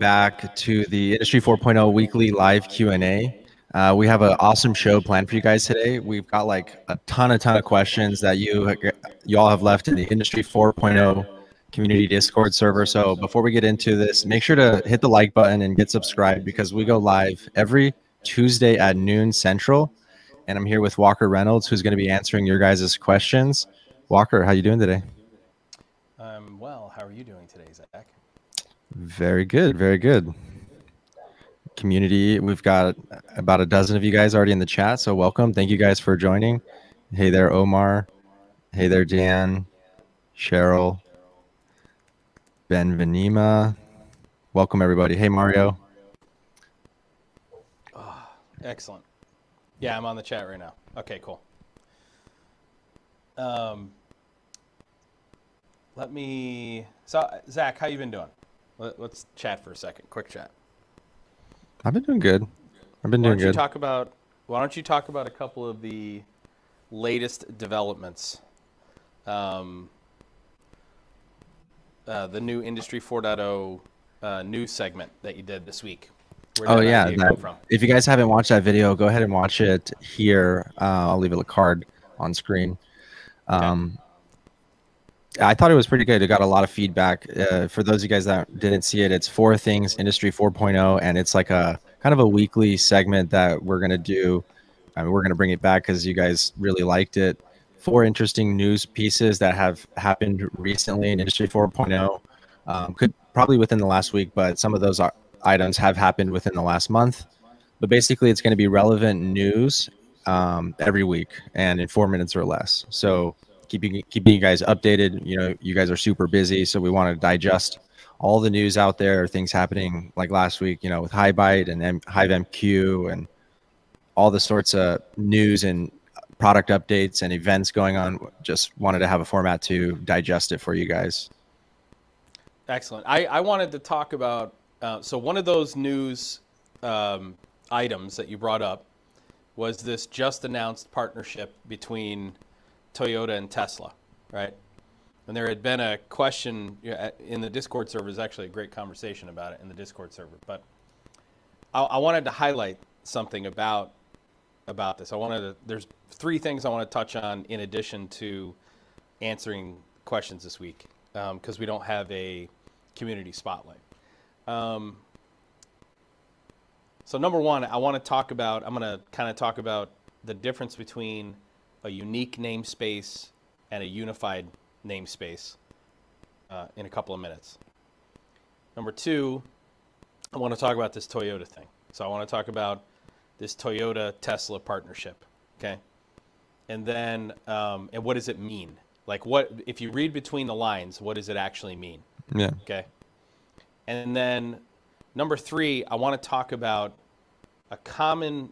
back to the Industry 4.0 weekly live Q&A. We have an awesome show planned for you guys today. We've got like a ton of questions that you all have left in the Industry 4.0 community Discord server. So before we get into this, make sure to hit the like button and get subscribed, because we go live every Tuesday at noon Central. And I'm here with Walker Reynolds, who's going to be answering your guys' questions. Walker, how you doing today? I'm well. How are you doing today, Zach? Very good. Very good. Community, we've got about a dozen of you guys already in the chat, so welcome. Thank you guys for joining. Hey there, Omar. Hey there, Dan, Cheryl, Ben Venema. Welcome, everybody. Hey, Mario. Oh, excellent. Yeah, I'm on the chat right now. Okay, cool. Let me. So, Zach, how you been doing? Let's chat for a second. Quick chat. I've been doing good. Why don't you talk about a couple of the latest developments? The new Industry 4.0 news segment that you did this week. Oh yeah, if you guys haven't watched that video, go ahead and watch it here. I'll leave a card on screen. I thought it was pretty good. It got a lot of feedback. For those of you guys that didn't see it, it's four things Industry 4.0, and it's like a kind of a weekly segment that we're gonna do. I mean, we're gonna bring it back because you guys really liked it. Four interesting news pieces that have happened recently in Industry 4.0, could probably within the last week, but some of those items have happened within the last month. But basically, it's going to be relevant news every week and in 4 minutes or less. So keeping you guys updated. You know, you guys are super busy, so we want to digest all the news out there, things happening like last week, you know, with Highbyte and HiveMQ and all the sorts of news and product updates and events going on. Just wanted to have a format to digest it for you guys. Excellent. I wanted to talk about so one of those news items that you brought up was this just announced partnership between Toyota and Tesla, right? And there had been a question in the Discord server. There's actually a great conversation about it in the Discord server. But I wanted to highlight something about this. There's three things I want to touch on in addition to answering questions this week, because we don't have a community spotlight. So number one, I'm going to kind of talk about the difference between a unique namespace and a unified namespace in a couple of minutes. Number two, I want to talk about this Toyota thing. So I want to talk about this Toyota-Tesla partnership, okay? And then, and what does it mean? Like if you read between the lines, what does it actually mean? Yeah. Okay. And then number three, I want to talk about a common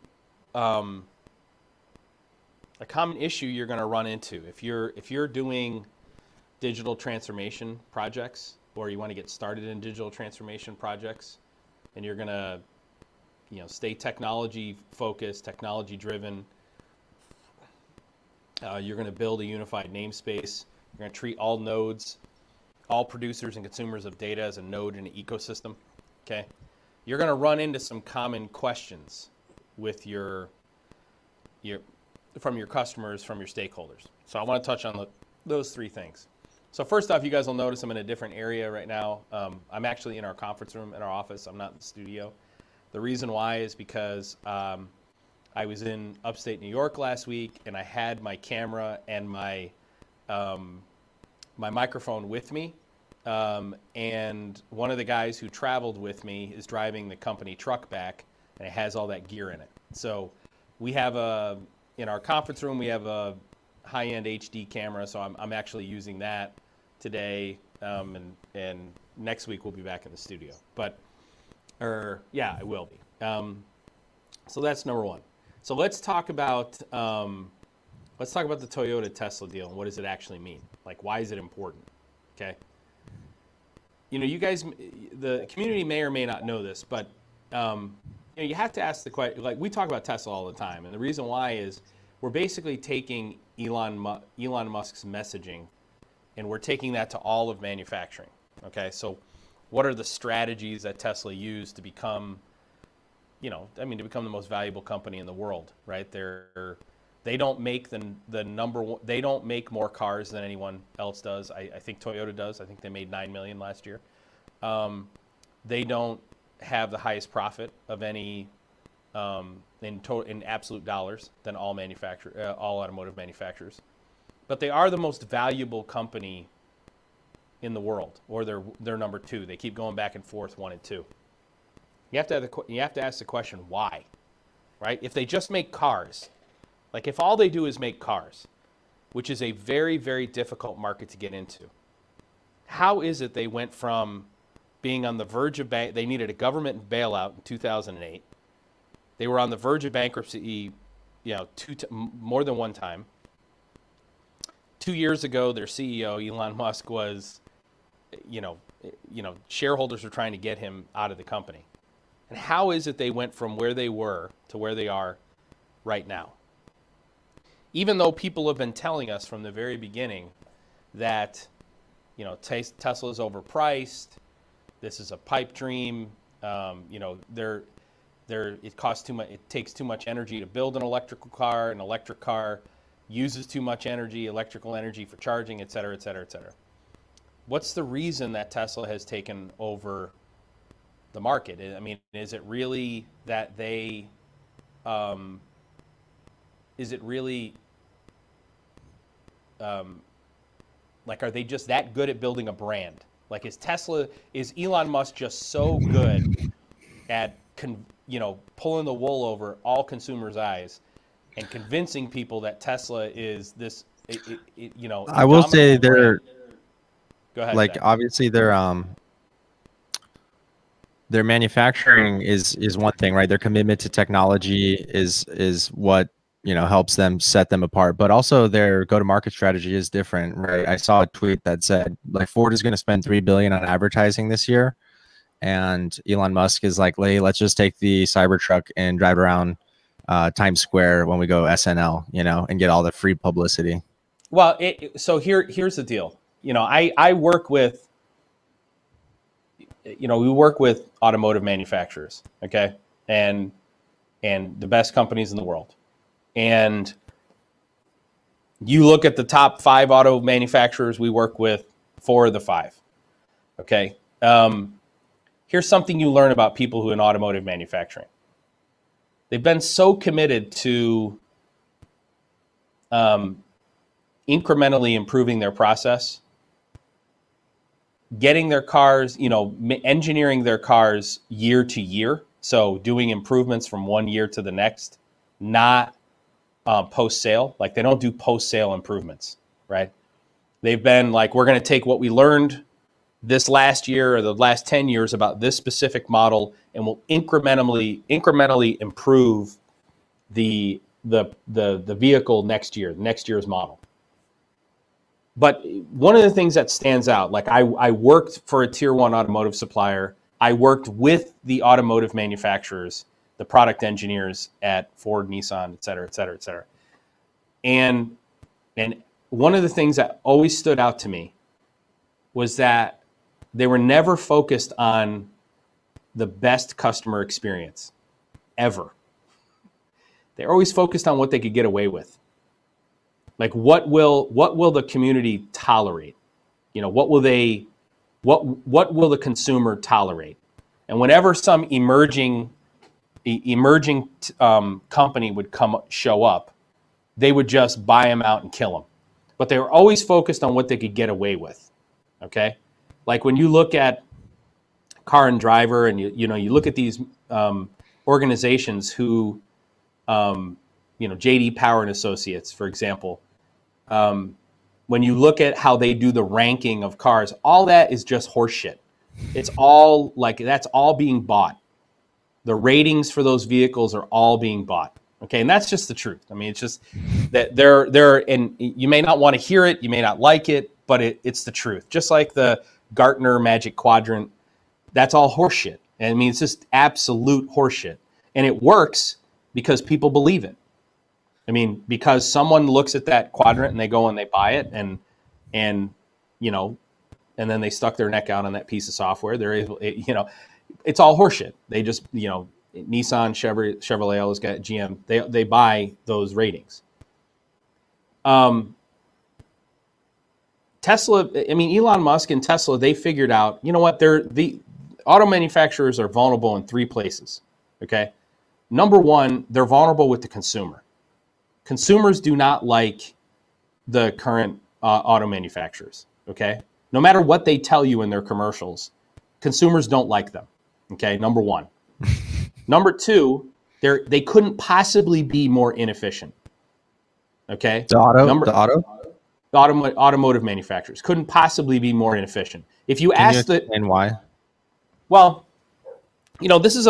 issue you're going to run into if you're doing digital transformation projects, or you want to get started in digital transformation projects, and you're going to, you know, stay technology focused, technology driven. You're going to build a unified namespace. You're going to treat all nodes, all producers and consumers of data, as a node in an ecosystem, okay? You're gonna run into some common questions with from your customers, from your stakeholders. So I wanna touch on those three things. So first off, you guys will notice I'm in a different area right now. I'm actually in our conference room in our office. I'm not in the studio. The reason why is because I was in upstate New York last week, and I had my camera and my microphone with me, and one of the guys who traveled with me is driving the company truck back, and it has all that gear in it. So we have in our conference room, we have a high-end HD camera, so I'm actually using that today, and next week we'll be back in the studio. Yeah, it will be. So that's number one. So let's talk about the Toyota-Tesla deal and what does it actually mean? Like, why is it important? Okay. You know, you guys, the community may or may not know this, but you know, you have to ask the question. Like, we talk about Tesla all the time, and the reason why is we're basically taking Elon Musk's messaging, and we're taking that to all of manufacturing. Okay, so what are the strategies that Tesla used to become, you know, I mean, to become the most valuable company in the world, right? They don't make the number one, they don't make more cars than anyone else does. I think Toyota does. I think they made 9 million last year. They don't have the highest profit of any in absolute dollars than all automotive manufacturers, but they are the most valuable company in the world, or they're number two. They keep going back and forth, 1 and 2. You have to ask the question why, right? If they just make cars, like if all they do is make cars, which is a very, very difficult market to get into, how is it they went from being on the verge of they needed a government bailout in 2008. They were on the verge of bankruptcy, you know, more than one time. 2 years ago, their CEO, Elon Musk, was, you know, shareholders were trying to get him out of the company. And how is it they went from where they were to where they are right now? Even though people have been telling us from the very beginning that, you know, Tesla is overpriced, this is a pipe dream, you know, it costs too much, it takes too much energy to build an electrical car, an electric car uses too much energy, electrical energy for charging, et cetera, et cetera, et cetera. What's the reason that Tesla has taken over the market? I mean, is it really that they, is it really, like, are they just that good at building a brand? Like, is Elon Musk just so good at, you know, pulling the wool over all consumers' eyes and convincing people that Tesla is this, you know. I will say they're, go ahead, like, Zach. Obviously their manufacturing is one thing, right? Their commitment to technology is what, you know, helps them set them apart, but also their go-to-market strategy is different, right? I saw a tweet that said, like, Ford is going to spend $3 billion on advertising this year, and Elon Musk is like, hey, let's just take the Cybertruck and drive around Times Square when we go SNL, you know, and get all the free publicity. Well, so here's the deal. You know, I work with, you know, we work with automotive manufacturers, okay, and the best companies in the world. And you look at the top 5 auto manufacturers, we work with 4 of the 5. Okay. Here's something you learn about people who are in automotive manufacturing. They've been so committed to incrementally improving their process, getting their cars, you know, engineering their cars year to year. So doing improvements from one year to the next, not post-sale. Like, they don't do post-sale improvements, right? They've been like, we're going to take what we learned this last year or the last 10 years about this specific model, and we'll incrementally improve the vehicle next year, next year's model. But one of the things that stands out, like, I worked for a tier 1 automotive supplier. I worked with the automotive manufacturers, the product engineers at Ford, Nissan, et cetera, et cetera, et cetera. And one of the things that always stood out to me was that they were never focused on the best customer experience ever. They're always focused on what they could get away with. Like, what will the community tolerate? You know, what will the consumer tolerate? And whenever some emerging company would show up, they would just buy them out and kill them. But they were always focused on what they could get away with. Okay, like, when you look at Car and Driver, and you look at these organizations who, you know, J.D. Power and Associates, for example, when you look at how they do the ranking of cars, all that is just horseshit. It's all like, that's all being bought. The ratings for those vehicles are all being bought. Okay, and that's just the truth. I mean, it's just that they're, and you may not want to hear it, you may not like it, but it's the truth. Just like the Gartner Magic Quadrant, that's all horseshit. I mean, it's just absolute horseshit. And it works because people believe it. I mean, because someone looks at that quadrant and they go and they buy it, and you know, and then they stuck their neck out on that piece of software. They're able, it's all horseshit. They just, Nissan, Chevrolet, all those guys, GM, they buy those ratings. Tesla, Elon Musk and Tesla, they figured out, the auto manufacturers are vulnerable in three places, okay? Number one, they're vulnerable with the consumer. Consumers do not like the current auto manufacturers, okay? No matter what they tell you in their commercials, consumers don't like them, okay? Number one. Number two, they couldn't possibly be more inefficient, okay? Automotive manufacturers couldn't possibly be more inefficient. If you ask the and why? Well, this is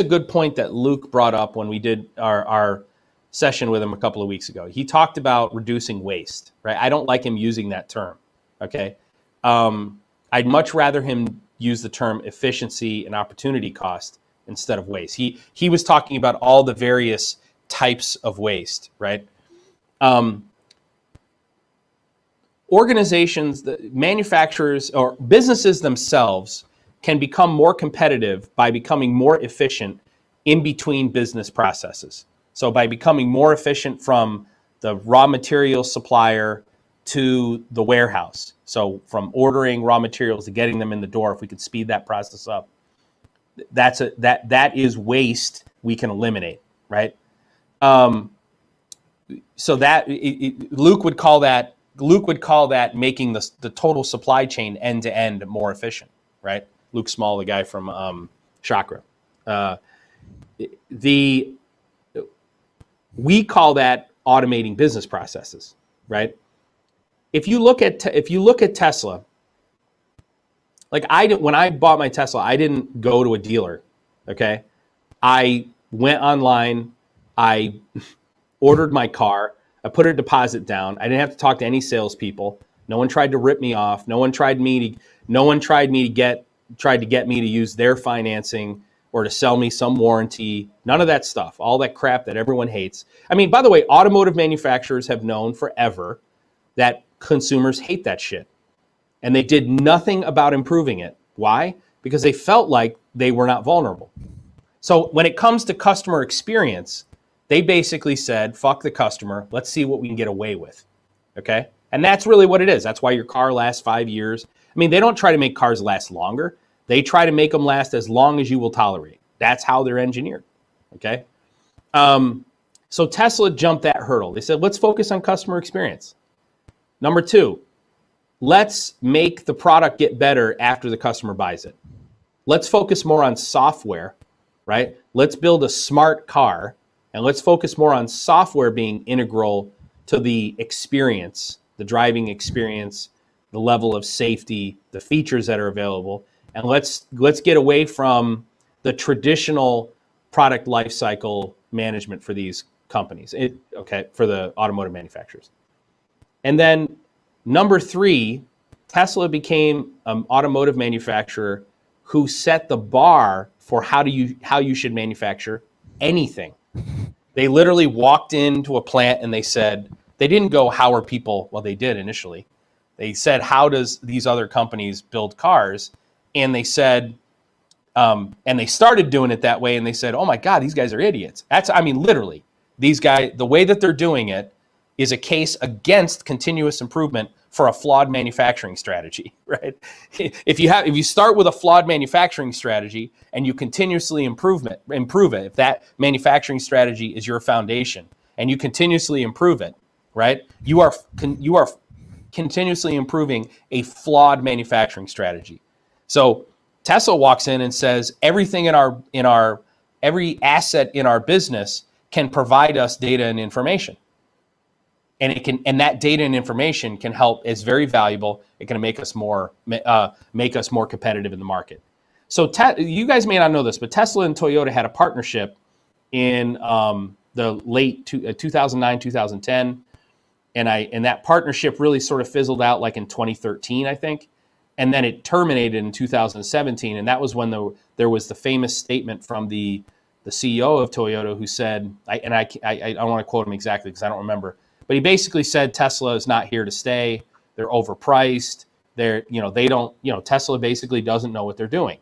a good point that Luke brought up when we did our session with him a couple of weeks ago. He talked about reducing waste, right? I don't like him using that term. Okay. I'd much rather him use the term efficiency and opportunity cost instead of waste. He was talking about all the various types of waste, right? Organizations, the manufacturers or businesses themselves can become more competitive by becoming more efficient in between business processes. So by becoming more efficient from the raw material supplier to the warehouse. So from ordering raw materials to getting them in the door, if we could speed that process up, that is waste we can eliminate, right? Luke would call that making the total supply chain end to end more efficient, right? Luke Small, the guy from Chakra. We call that automating business processes, right? If you look at Tesla, like when I bought my Tesla, I didn't go to a dealer, okay? I went online, I ordered my car, I put a deposit down. I didn't have to talk to any salespeople. No one tried to rip me off. No one tried to get me to use their financing or to sell me some warranty. None of that stuff. All that crap that everyone hates. By the way, automotive manufacturers have known forever that consumers hate that shit. And they did nothing about improving it. Why? Because they felt like they were not vulnerable. So when it comes to customer experience, they basically said, fuck the customer. Let's see what we can get away with. Okay. And that's really what it is. That's why your car lasts 5 years. They don't try to make cars last longer. They try to make them last as long as you will tolerate. That's how they're engineered. Okay. So Tesla jumped that hurdle. They said, let's focus on customer experience. Number two, let's make the product get better after the customer buys it. Let's focus more on software, right? Let's build a smart car. And let's focus more on software being integral to the experience, the driving experience, the level of safety, the features that are available. And let's get away from the traditional product lifecycle management for these companies, for the automotive manufacturers. And then number three, Tesla became an automotive manufacturer who set the bar for how you should manufacture anything. They literally walked into a plant and they said, they didn't go, how are people? Well, they did initially. They said, how does these other companies build cars? And they said, and they started doing it that way. And they said, oh my God, these guys are idiots. Literally, these guys, the way that they're doing it is a case against continuous improvement for a flawed manufacturing strategy, right? If you start with a flawed manufacturing strategy and you continuously improve it, if that manufacturing strategy is your foundation and you continuously improve it, right? You are continuously improving a flawed manufacturing strategy. So Tesla walks in and says, everything every asset in our business can provide us data and information. And that data and information can help. It's very valuable. It can make us more competitive in the market. So you guys may not know this, but Tesla and Toyota had a partnership in the late 2009, 2010, and that partnership really sort of fizzled out like in 2013, I think, and then it terminated in 2017, and that was when there was the famous statement from the CEO of Toyota who said, I don't want to quote him exactly because I don't remember. But he basically said Tesla is not here to stay. They're overpriced. They're, you know, they don't, you know, Tesla basically doesn't know what they're doing.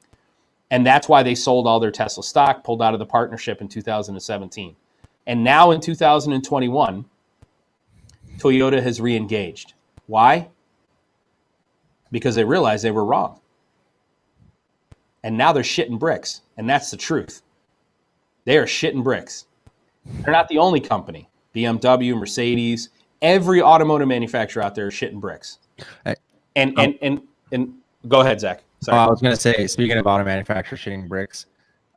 And that's why they sold all their Tesla stock, pulled out of the partnership in 2017. And now in 2021, Toyota has re-engaged. Why? Because they realized they were wrong. And now they're shitting bricks. And that's the truth. They are shitting bricks. They're not the only company. BMW, Mercedes, every automotive manufacturer out there is shitting bricks. And go ahead, Zach. Sorry. I was going to say, speaking of auto manufacturers shitting bricks,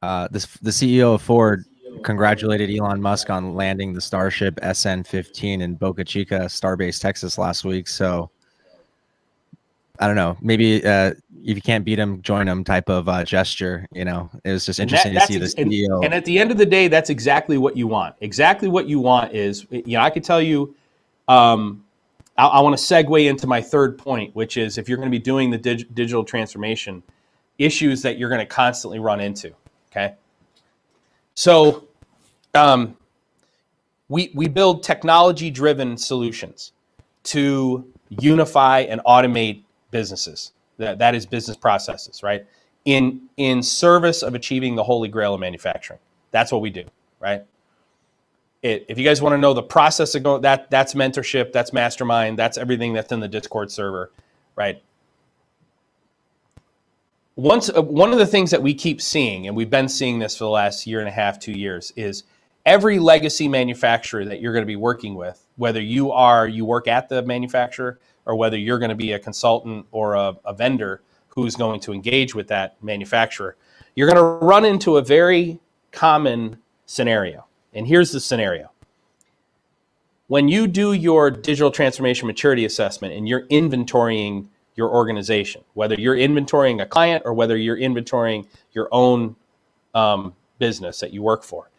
the CEO of Ford congratulated Elon Musk on landing the Starship SN15 in Boca Chica, Starbase, Texas last week. So I don't know, maybe if you can't beat him, join him type of gesture. You know, it was just interesting to see the CEO. And at the end of the day, that's exactly what you want. Exactly what you want is, you know, I could tell you, I want to segue into my third point, which is if you're going to be doing the digital transformation, issues that you're going to constantly run into. Okay. So we build technology-driven solutions to unify and automate businesses. That is business processes, right? In service of achieving the holy grail of manufacturing. That's what we do, right? If you guys want to know the process of going, that's mentorship, that's mastermind, that's everything that's in the Discord server, right? One of the things that we keep seeing, and we've been seeing this for the last year and a half, 2 years, is every legacy manufacturer that you're going to be working with, whether you work at the manufacturer or whether you're going to be a consultant or a vendor who's going to engage with that manufacturer, you're going to run into a very common scenario. And here's the scenario. When you do your digital transformation maturity assessment and you're inventorying your organization, whether you're inventorying a client or whether you're inventorying your own business that you work for,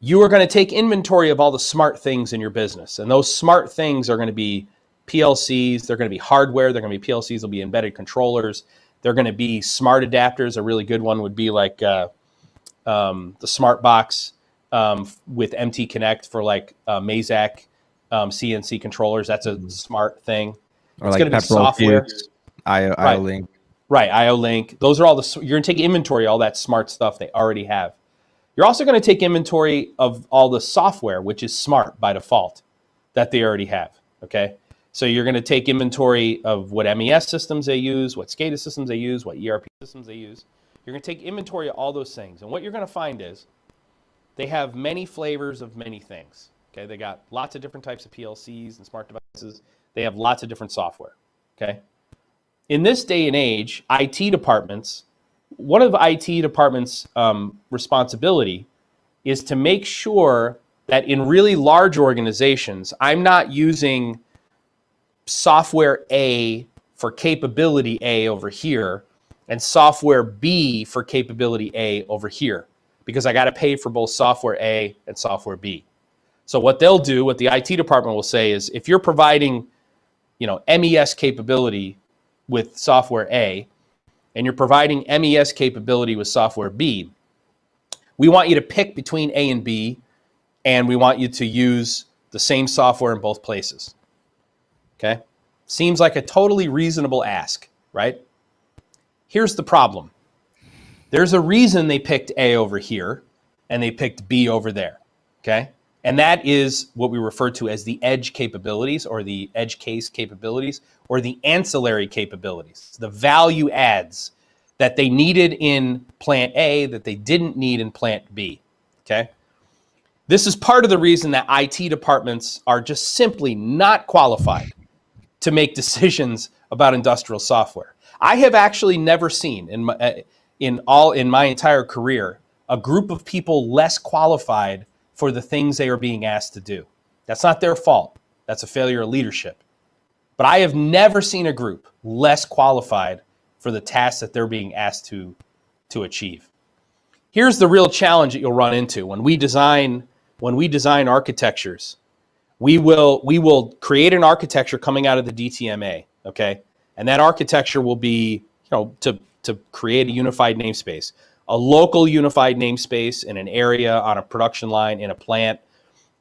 you are going to take inventory of all the smart things in your business. And those smart things are going to be PLCs, they're going to be hardware, they're going to be PLCs, they'll be embedded controllers, they're going to be smart adapters. A really good one would be like the smart box with MT Connect for like Mazak CNC controllers. That's a smart thing. Or it's like going to be software. IO link. Right, IO link. Those are all you're going to take inventory, all that smart stuff they already have. You're also going to take inventory of all the software, which is smart by default, that they already have, okay? So you're going to take inventory of what MES systems they use, what SCADA systems they use, what ERP systems they use. You're going to take inventory of all those things. And what you're going to find is they have many flavors of many things, okay? They got lots of different types of PLCs and smart devices. They have lots of different software, okay? In this day and age, IT departments, one of IT departments' responsibility is to make sure that in really large organizations, I'm not using software A for capability A over here and software B for capability A over here, because I got to pay for both software A and software B. So what they'll do, what the IT department will say is, if you're providing, you know, MES capability with software A, and you're providing MES capability with software B, we want you to pick between A and B, and we want you to use the same software in both places. Okay? Seems like a totally reasonable ask, right? Here's the problem. There's a reason they picked A over here, and they picked B over there, okay? And that is what we refer to as the edge capabilities or the edge case capabilities or the ancillary capabilities, the value adds that they needed in plant A that they didn't need in plant B, okay? This is part of the reason that IT departments are just simply not qualified to make decisions about industrial software. I have actually never seen in my entire career a group of people less qualified for the things they are being asked to do. That's not their fault. That's a failure of leadership. But I have never seen a group less qualified for the tasks that they're being asked to achieve. Here's the real challenge that you'll run into. When we design architectures, we will create an architecture coming out of the DTMA, okay? And that architecture will be, you know, to create a unified namespace. A local unified namespace in an area, on a production line, in a plant,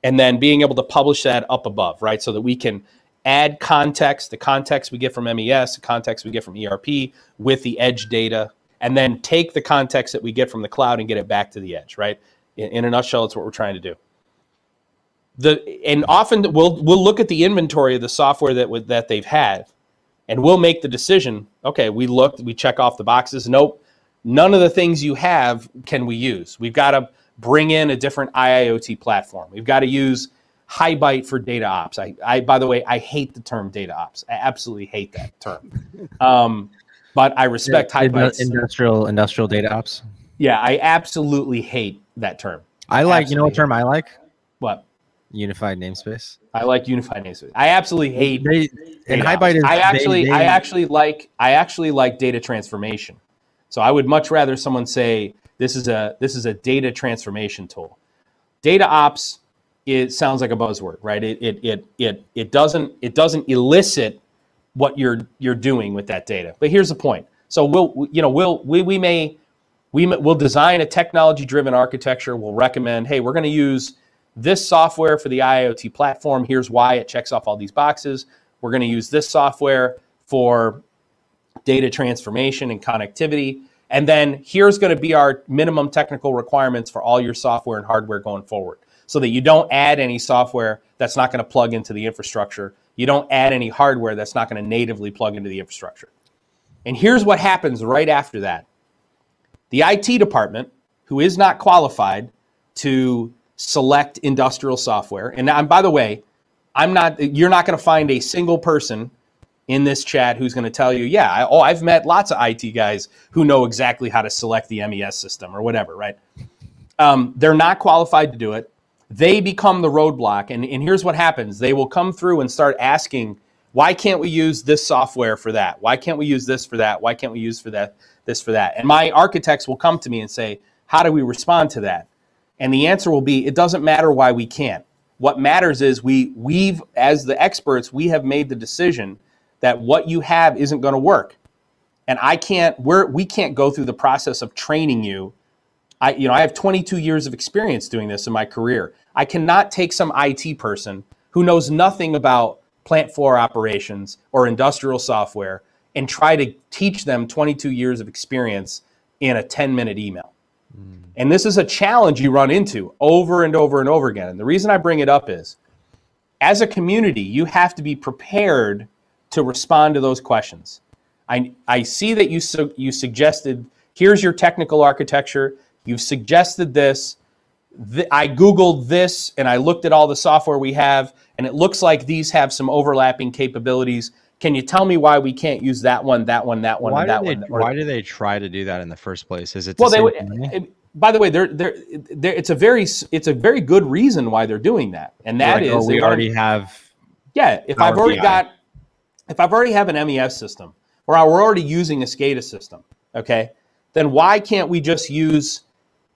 and then being able to publish that up above, right? So that we can add context, the context we get from MES, the context we get from ERP with the edge data, and then take the context that we get from the cloud and get it back to the edge, right? In a nutshell, it's what we're trying to do. And often we'll look at the inventory of the software that they've had, and we'll make the decision, okay, we looked, we check off the boxes. Nope, none of the things you have can we use. We've got to bring in a different IIoT platform. We've got to use Highbyte for data ops. By the way, I hate the term data ops. I absolutely hate that term. But I respect Highbyte. Industrial data ops. Yeah, I absolutely hate that term. I like, absolutely, you know what term I like? What? Unified namespace. I like unified namespace. I absolutely hate Highbyte. I actually like data transformation. So I would much rather someone say this is a data transformation tool. Data ops, it sounds like a buzzword, right? It doesn't elicit what you're doing with that data. But here's the point. So we'll design a technology-driven architecture. We'll recommend, hey, we're going to use this software for the IoT platform. Here's why it checks off all these boxes. We're going to use this software for data transformation and connectivity. And then here's going to be our minimum technical requirements for all your software and hardware going forward, so that you don't add any software that's not going to plug into the infrastructure. You don't add any hardware that's not going to natively plug into the infrastructure. And here's what happens right after that. The IT department, who is not qualified to select industrial software. And by the way, you're not going to find a single person in this chat who's going to tell you, yeah, I've met lots of IT guys who know exactly how to select the MES system or whatever, right? They're not qualified to do it. They become the roadblock. And here's what happens. They will come through and start asking, why can't we use this software for that? Why can't we use this for that? Why can't we use for that, this for that? And my architects will come to me and say, how do we respond to that? And the answer will be, it doesn't matter why we can't. What matters is we've, as the experts, we have made the decision that what you have isn't going to work. And we can't go through the process of training you. I have 22 years of experience doing this in my career. I cannot take some IT person who knows nothing about plant floor operations or industrial software and try to teach them 22 years of experience in a 10-minute email. And this is a challenge you run into over and over and over again. And the reason I bring it up is, as a community, you have to be prepared to respond to those questions. I see that you suggested, here's your technical architecture. You've suggested this. I Googled this, and I looked at all the software we have, and it looks like these have some overlapping capabilities. Can you tell me why we can't use that one, that one, and that one? Why do they try to do that in the first place? Is it by the way, it's a very good reason why they're doing that, and that is, oh, we already have. Yeah, if I already have an MES system, or I'm already using a SCADA system, okay, then why can't we just use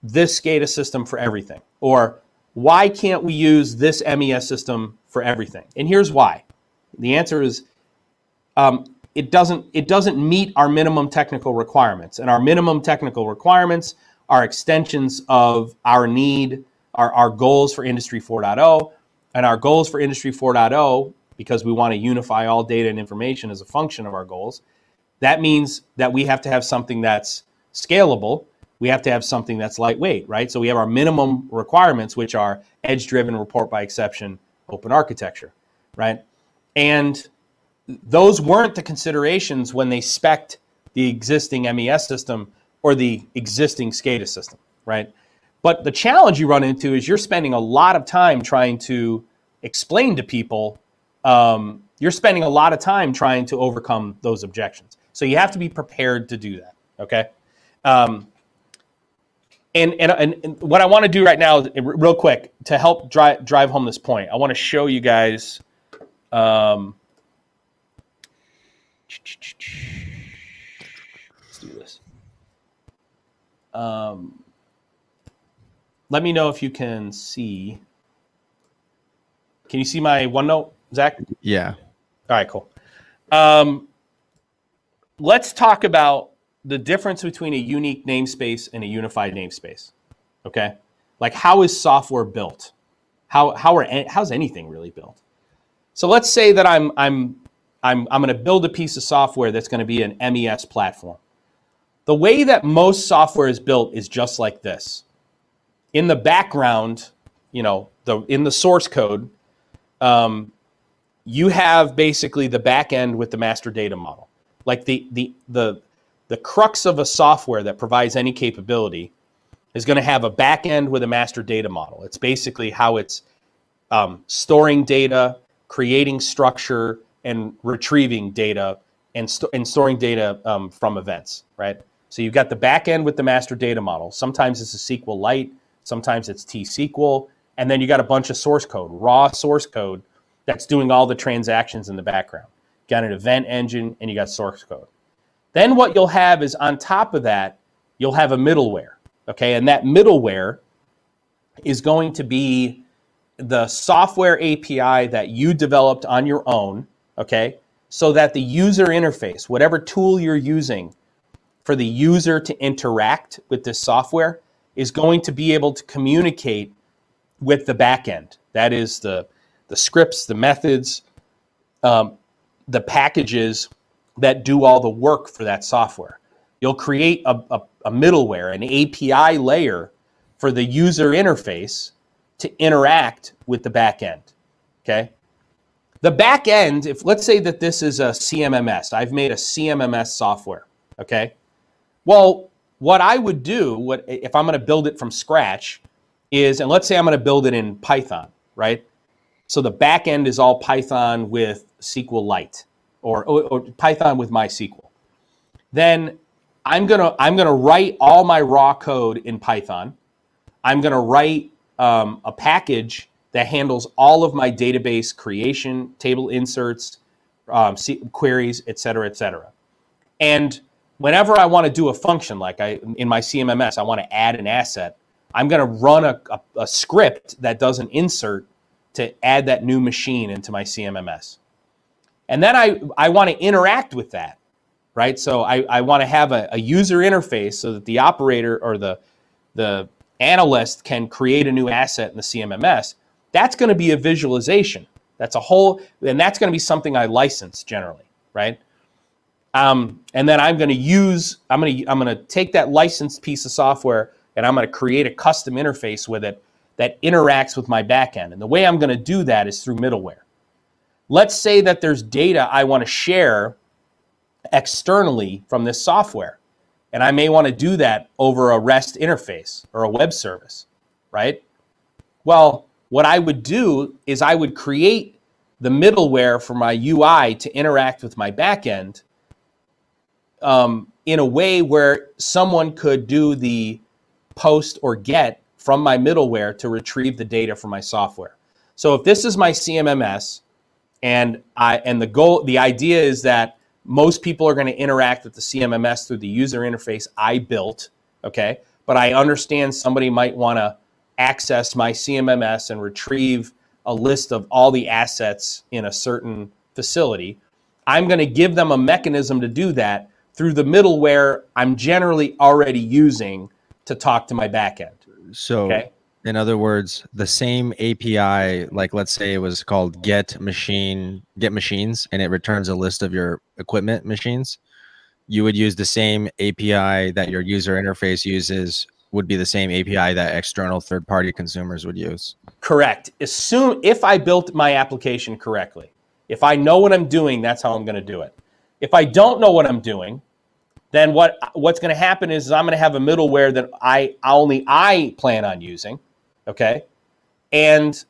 this SCADA system for everything, or why can't we use this MES system for everything? And here's why. The answer is, it doesn't meet our minimum technical requirements, and our minimum technical requirements are extensions of our need, our goals for Industry 4.0, and our goals for Industry 4.0, because we want to unify all data and information as a function of our goals. That means that we have to have something that's scalable. We have to have something that's lightweight, right? So we have our minimum requirements, which are edge-driven, report by exception, open architecture, right? And those weren't the considerations when they spec'd the existing MES system or the existing SCADA system, right? But the challenge you run into is you're spending a lot of time trying to explain to people, you're spending a lot of time trying to overcome those objections. So you have to be prepared to do that, okay? And what I want to do right now, real quick, to help drive home this point, I want to show you guys... let's do this. Let me know if you can see. Can you see my OneNote, Zach? Yeah. All right, cool. Let's talk about the difference between a unique namespace and a unified namespace. Okay, like how is software built? How's anything really built? So let's say that I'm going to build a piece of software that's going to be an MES platform. The way that most software is built is just like this. In the background, you know, in the source code, you have basically the back end with the master data model. Like the crux of a software that provides any capability is going to have a back end with a master data model. It's basically how it's storing data, creating structure, and retrieving data, and storing data from events, right? So you've got the back end with the master data model. Sometimes it's a SQLite, sometimes it's T-SQL, and then you got a bunch of source code, raw source code that's doing all the transactions in the background. You got an event engine and you got source code. Then what you'll have is on top of that, you'll have a middleware, okay? And that middleware is going to be the software API that you developed on your own, okay? So that the user interface, whatever tool you're using for the user to interact with this software, is going to be able to communicate with the backend. That is the scripts, the methods, the packages that do all the work for that software. You'll create a middleware, an API layer for the user interface to interact with the backend, okay? The back end, if let's say that this is a CMMS, I've made a CMMS software, okay? Well, what I would do, if I'm gonna build it from scratch, is, and let's say I'm gonna build it in Python, right? So the back end is all Python with SQLite, or Python with MySQL. Then I'm gonna write all my raw code in Python. I'm gonna write a package that handles all of my database creation, table inserts, queries, et cetera, et cetera. And whenever I want to do a function, like in my CMMS, I want to add an asset, I'm going to run a script that does an insert to add that new machine into my CMMS. And then I want to interact with that, right? So I want to have a user interface so that the operator or the analyst can create a new asset in the CMMS. That's going to be a visualization. That's a whole, and that's going to be something I license generally, right? And then I'm going to take that licensed piece of software and I'm going to create a custom interface with it that interacts with my backend. And the way I'm going to do that is through middleware. Let's say that there's data I want to share externally from this software. And I may want to do that over a REST interface or a web service, right? Well, what I would do is I would create the middleware for my UI to interact with my backend in a way where someone could do the post or get from my middleware to retrieve the data from my software. So if this is my CMMS, and the idea is that most people are going to interact with the CMMS through the user interface I built, okay? But I understand somebody might want to access my CMMS and retrieve a list of all the assets in a certain facility. I'm going to give them a mechanism to do that through the middleware I'm generally already using to talk to my backend. So okay? In other words, the same API, like let's say it was called get machines, and it returns a list of your equipment machines. You would use the same API that your user interface uses would be the same API that external third-party consumers would use. Correct. Assume if I built my application correctly, if I know what I'm doing, that's how I'm going to do it. If I don't know what I'm doing, then what's going to happen is I'm going to have a middleware that only I plan on using, okay? And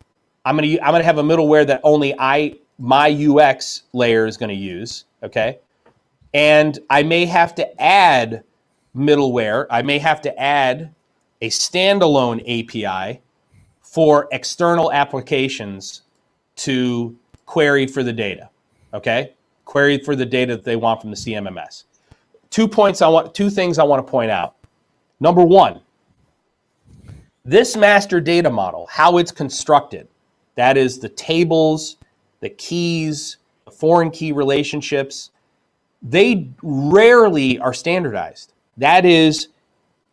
I'm going to have a middleware that only my UX layer is going to use, okay? And I may have to add middleware, I may have to add a standalone API for external applications to query for the data, okay? Query for the data that they want from the CMMS. Two things I want to point out. Number one, this master data model, how it's constructed, that is the tables, the keys, the foreign key relationships, they rarely are standardized. That is,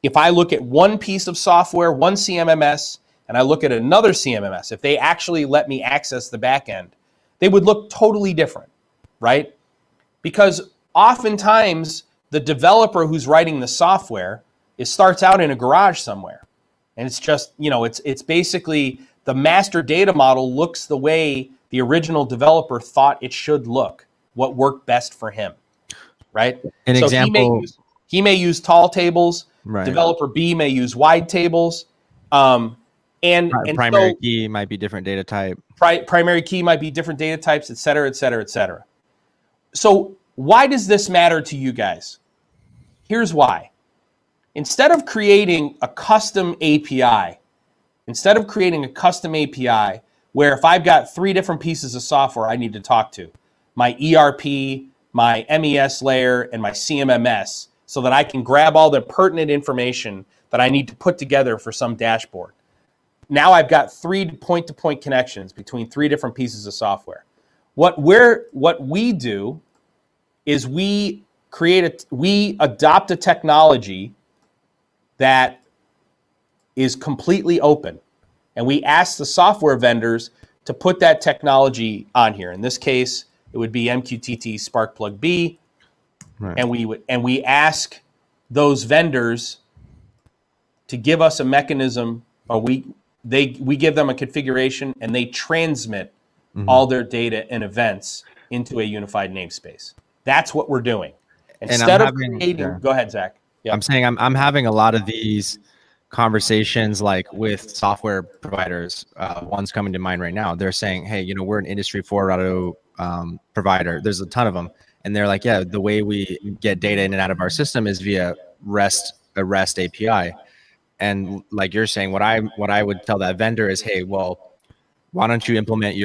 if I look at one piece of software, one CMMS, and I look at another CMMS, if they actually let me access the back end, they would look totally different, right? Because oftentimes the developer who's writing the software, it starts out in a garage somewhere. And it's just, you know, it's basically the master data model looks the way the original developer thought it should look, what worked best for him, right? An example. He may use tall tables, right. Developer B may use wide tables. And primary key might be different data type. Primary key might be different data types, et cetera, et cetera, et cetera. So why does this matter to you guys? Here's why. Instead of creating a custom API, where if I've got three different pieces of software I need to talk to, my ERP, my MES layer, and my CMMS, so that I can grab all the pertinent information that I need to put together for some dashboard. Now I've got three point-to-point connections between three different pieces of software. What we do is we adopt a technology that is completely open, and we ask the software vendors to put that technology on here. In this case, it would be MQTT Sparkplug B, right. and we ask those vendors to give us a mechanism, or we give them a configuration, and they transmit all their data and events into a unified namespace. That's what we're doing. Instead of creating, go ahead, Zach. Yeah. I'm saying I'm having a lot of these conversations like with software providers. One's coming to mind right now. They're saying, hey, you know, we're an Industry 4.0 provider. There's a ton of them. And they're like, yeah, the way we get data in and out of our system is via a REST API. And like you're saying, what I would tell that vendor is, hey, well, why don't you implement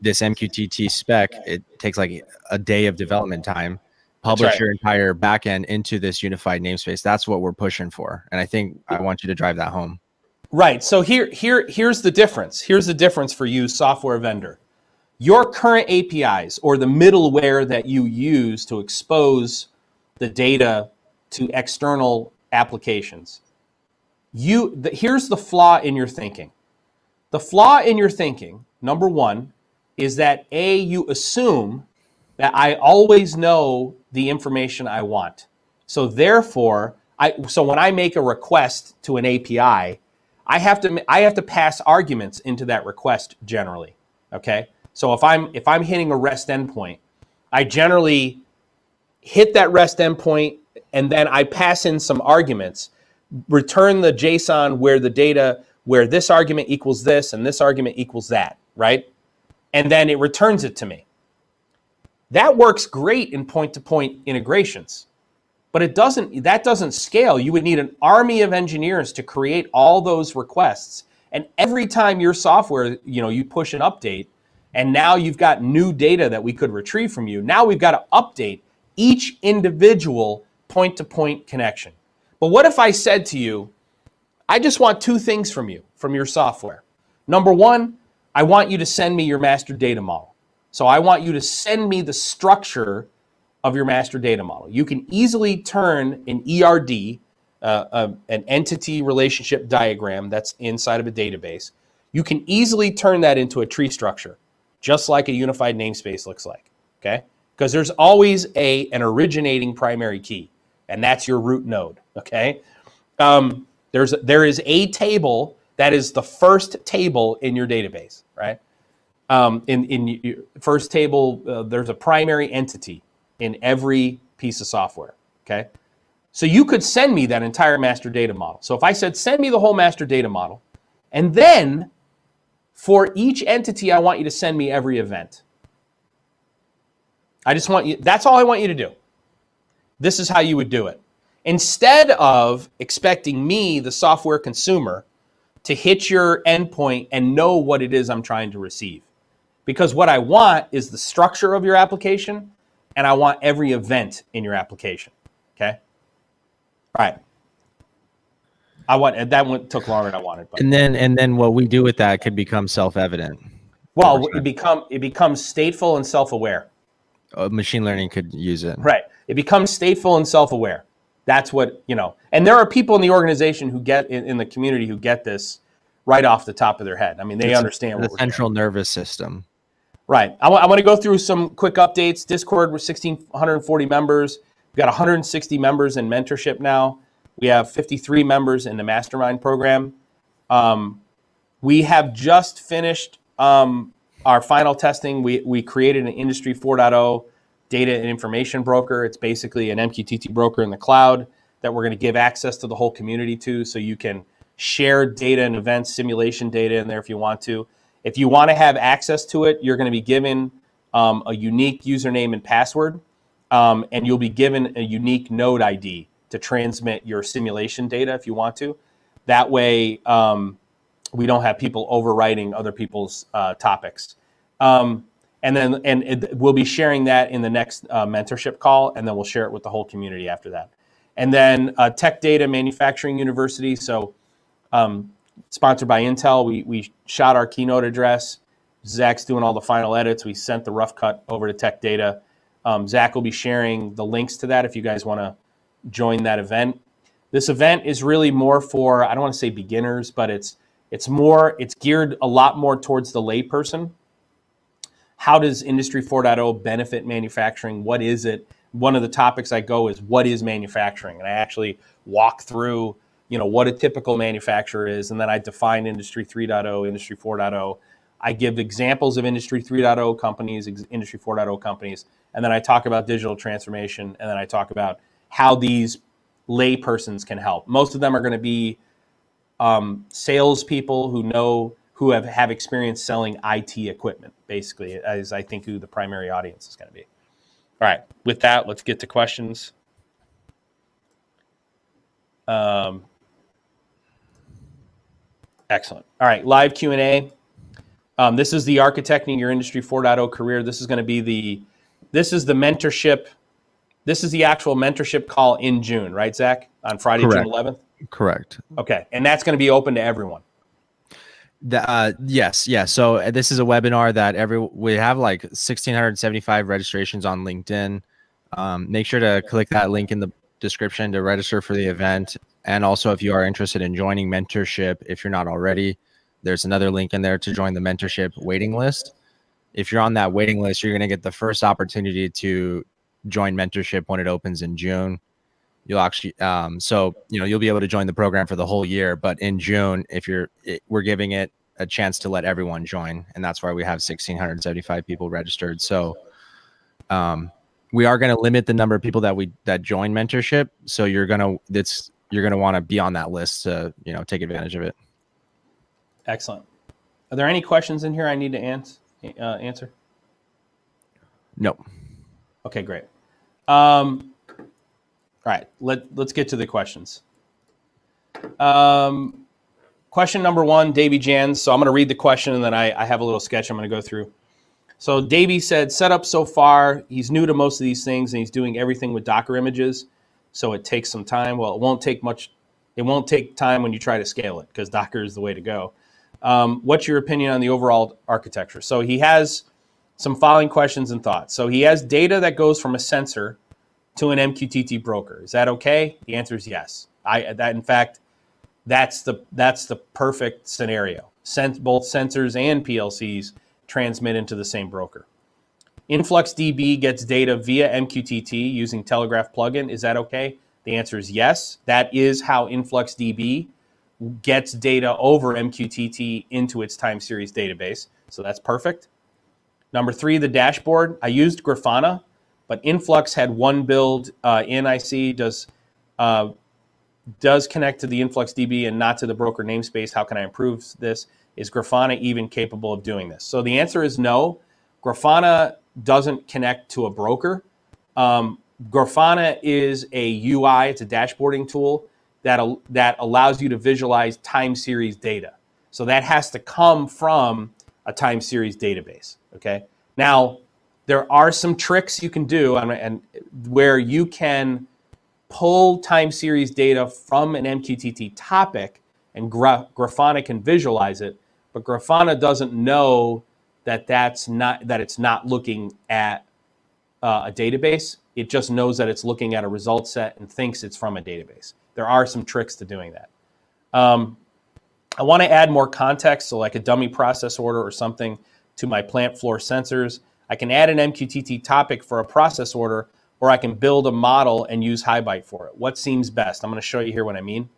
this MQTT spec? It takes like a day of development time. Publish your entire backend into this unified namespace. That's what we're pushing for. And I think I want you to drive that home. Right. So here's the difference. Here's the difference for you, software vendor. Your current APIs, or the middleware that you use to expose the data to external applications, here's the flaw in your thinking. The flaw in your thinking, number one, is that A, you assume that I always know the information I want. So therefore, so when I make a request to an API, I have to pass arguments into that request generally. Okay? So if I'm hitting a REST endpoint, I generally hit that REST endpoint and then I pass in some arguments, return the JSON where the data, where this argument equals this and this argument equals that, right? And then it returns it to me. That works great in point-to-point integrations, but that doesn't scale. You would need an army of engineers to create all those requests. And every time your software, you know, you push an update, and now you've got new data that we could retrieve from you. Now we've got to update each individual point-to-point connection. But what if I said to you, I just want two things from you, from your software. Number one, I want you to send me your master data model. So I want you to send me the structure of your master data model. You can easily turn an ERD, an entity relationship diagram that's inside of a database. You can easily turn that into a tree structure, just like a unified namespace looks like, okay? Because there's always an originating primary key, and that's your root node, okay? There is a table that is the first table in your database, right? In your first table, there's a primary entity in every piece of software, okay? So you could send me that entire master data model. So if I said, send me the whole master data model, and then for each entity, I want you to send me every event. That's all I want you to do. This is how you would do it. Instead of expecting me, the software consumer, to hit your endpoint and know what it is I'm trying to receive. Because what I want is the structure of your application, and I want every event in your application, okay? All right. That one took longer than I wanted. But. And then what we do with that could become self-evident. Well, it becomes stateful and self-aware. Machine learning could use it. Right. It becomes stateful and self-aware. That's what, you know, and there are people in the organization who get in the community who get this right off the top of their head. I mean, they understand what we're doing. Central nervous system. Right. I want to go through some quick updates. Discord with 1,640 members. We've got 160 members in mentorship now. We have 53 members in the mastermind program. We have just finished our final testing. We created an Industry 4.0 data and information broker. It's basically an MQTT broker in the cloud that we're going to give access to the whole community to, so you can share data and events, simulation data in there if you want to. If you want to have access to it, you're going to be given a unique username and password, and you'll be given a unique node ID to transmit your simulation data if you want to. That way, we don't have people overwriting other people's topics. We'll be sharing that in the next mentorship call, and then we'll share it with the whole community after that. And then Tech Data Manufacturing University, so sponsored by Intel. We shot our keynote address. Zach's doing all the final edits. We sent the rough cut over to Tech Data. Zach will be sharing the links to that if you guys want to join that event. This event is really more for, I don't want to say beginners, but it's geared a lot more towards the layperson. How does Industry 4.0 benefit manufacturing? What is it? One of the topics I go is, what is manufacturing? And I actually walk through, you know, what a typical manufacturer is, and then I define Industry 3.0, Industry 4.0. I give examples of Industry 3.0 companies, Industry 4.0 companies, and then I talk about digital transformation, and then I talk about how these laypersons can help. Most of them are going to be salespeople who have experience selling IT equipment, basically, as I think who the primary audience is going to be. All right, with that, let's get to questions. Excellent. All right, live Q&A. This is the Architecting Your Industry 4.0 Career. This is going to be the mentorship. This is the actual mentorship call in June, right, Zach? On Friday, June 11th? Correct. Okay, and that's going to be open to everyone. Yes. So this is a webinar that we have like 1,675 registrations on LinkedIn. Make sure to click that link in the description to register for the event. And also, if you are interested in joining mentorship, if you're not already, there's another link in there to join the mentorship waiting list. If you're on that waiting list, you're going to get the first opportunity to join mentorship when it opens in June. You'll actually, you'll be able to join the program for the whole year, but in June, we're giving it a chance to let everyone join. And that's why we have 1,675 people registered. So, we are going to limit the number of people that join mentorship. So you're going to want to be on that list to, you know, take advantage of it. Excellent. Are there any questions in here I need to answer? No. Okay, great. All right, let's get to the questions. Question number one, Davey Jans. So I'm going to read the question, and then I have a little sketch I'm going to go through. So Davey said, setup so far, he's new to most of these things, and he's doing everything with Docker images, so it takes some time. Well, it won't take much. It won't take time when you try to scale it, because Docker is the way to go. What's your opinion on the overall architecture? So he has some following questions and thoughts. So he has data that goes from a sensor to an MQTT broker. Is that okay? The answer is yes. In fact, that's the perfect scenario. Both sensors and PLCs transmit into the same broker. InfluxDB gets data via MQTT using Telegraph plugin. Is that okay? The answer is yes. That is how InfluxDB gets data over MQTT into its time series database. So that's perfect. Number three, the dashboard. I used Grafana, but Influx had one build NIC does connect to the InfluxDB and not to the broker namespace. How can I improve this? Is Grafana even capable of doing this? So the answer is no. Grafana doesn't connect to a broker. Grafana is a UI, it's a dashboarding tool that allows you to visualize time series data. So that has to come from a time series database, okay? Now, there are some tricks you can do and where you can pull time series data from an MQTT topic, and Grafana can visualize it, but Grafana doesn't know that it's not looking at a database. It just knows that it's looking at a result set and thinks it's from a database. There are some tricks to doing that. I want to add more context, so like a dummy process order or something to my plant floor sensors. I can add an MQTT topic for a process order, or I can build a model and use Highbyte for it. What seems best? I'm going to show you here what I mean.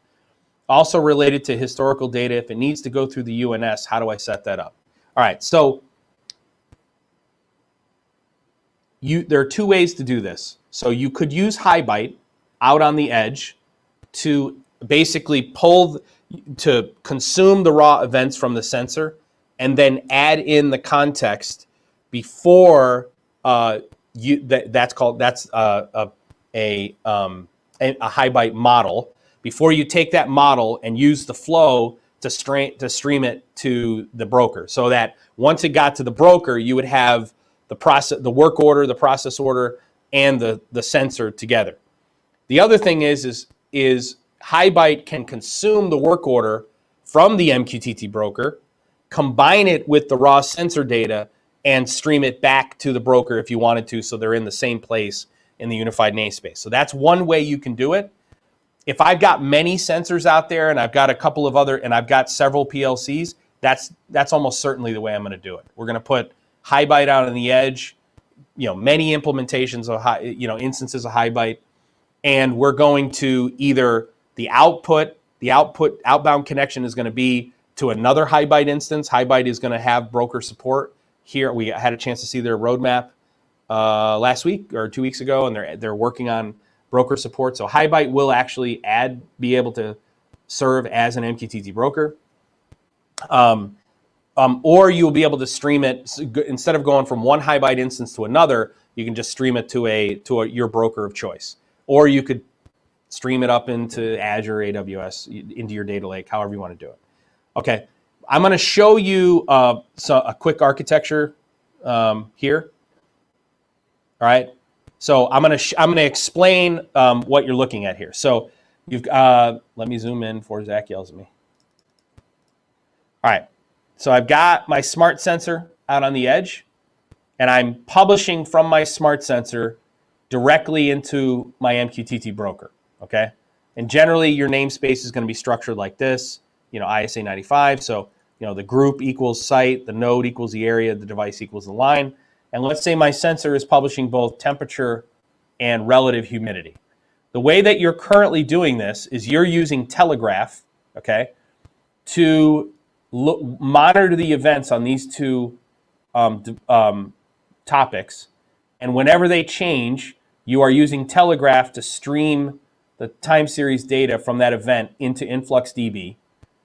Also related to historical data, if it needs to go through the UNS, how do I set that up? All right, so there are two ways to do this. So you could use Highbyte out on the edge to basically to consume the raw events from the sensor and then add in the context before that's called a Highbyte model. Before you take that model and use the flow to stream it to the broker, so that once it got to the broker, you would have the process, the work order, the process order, and the sensor together. The other thing is Highbyte can consume the work order from the MQTT broker, combine it with the raw sensor data, and stream it back to the broker if you wanted to, so they're in the same place in the unified namespace. So that's one way you can do it. If I've got many sensors out there and I've got a couple of other, and I've got several PLCs, that's almost certainly the way I'm going to do it. We're going to put Highbyte out on the edge, you know, many implementations of instances of Highbyte, and we're going to either the outbound connection is going to be to another Highbyte instance. Highbyte is going to have broker support. Here we had a chance to see their roadmap last week or 2 weeks ago, and they're working on broker support. So Highbyte will actually be able to serve as an MQTT broker. Or you'll be able to stream it, instead of going from one Highbyte instance to another, you can just stream it to your broker of choice. Or you could stream it up into Azure, AWS, into your data lake, however you want to do it. Okay, I'm going to show you a quick architecture here. All right. So I'm going to explain what you're looking at here. So you've let me zoom in before Zach yells at me. All right. So I've got my smart sensor out on the edge, and I'm publishing from my smart sensor directly into my MQTT broker. Okay. And generally your namespace is going to be structured like this, you know, ISA 95. So, you know, the group equals site, the node equals the area, the device equals the line. And let's say my sensor is publishing both temperature and relative humidity. The way that you're currently doing this is you're using Telegraph, okay, to monitor the events on these two topics. And whenever they change, you are using Telegraph to stream the time series data from that event into InfluxDB.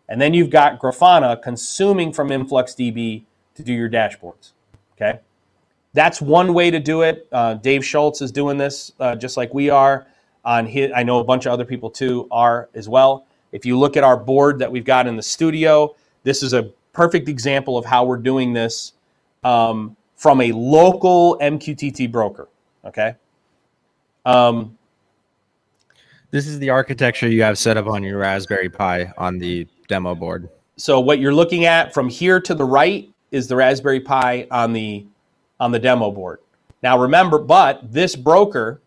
And then you've got Grafana consuming from InfluxDB to do your dashboards, okay? That's one way to do it. Dave Schultz is doing this just like we are. On his, I know a bunch of other people too are as well. If you look at our board that we've got in the studio, this is a perfect example of how we're doing this from a local MQTT broker, okay? This is the architecture you have set up on your Raspberry Pi on the demo board. So what you're looking at from here to the right is the Raspberry Pi on the demo board. Now remember, but this broker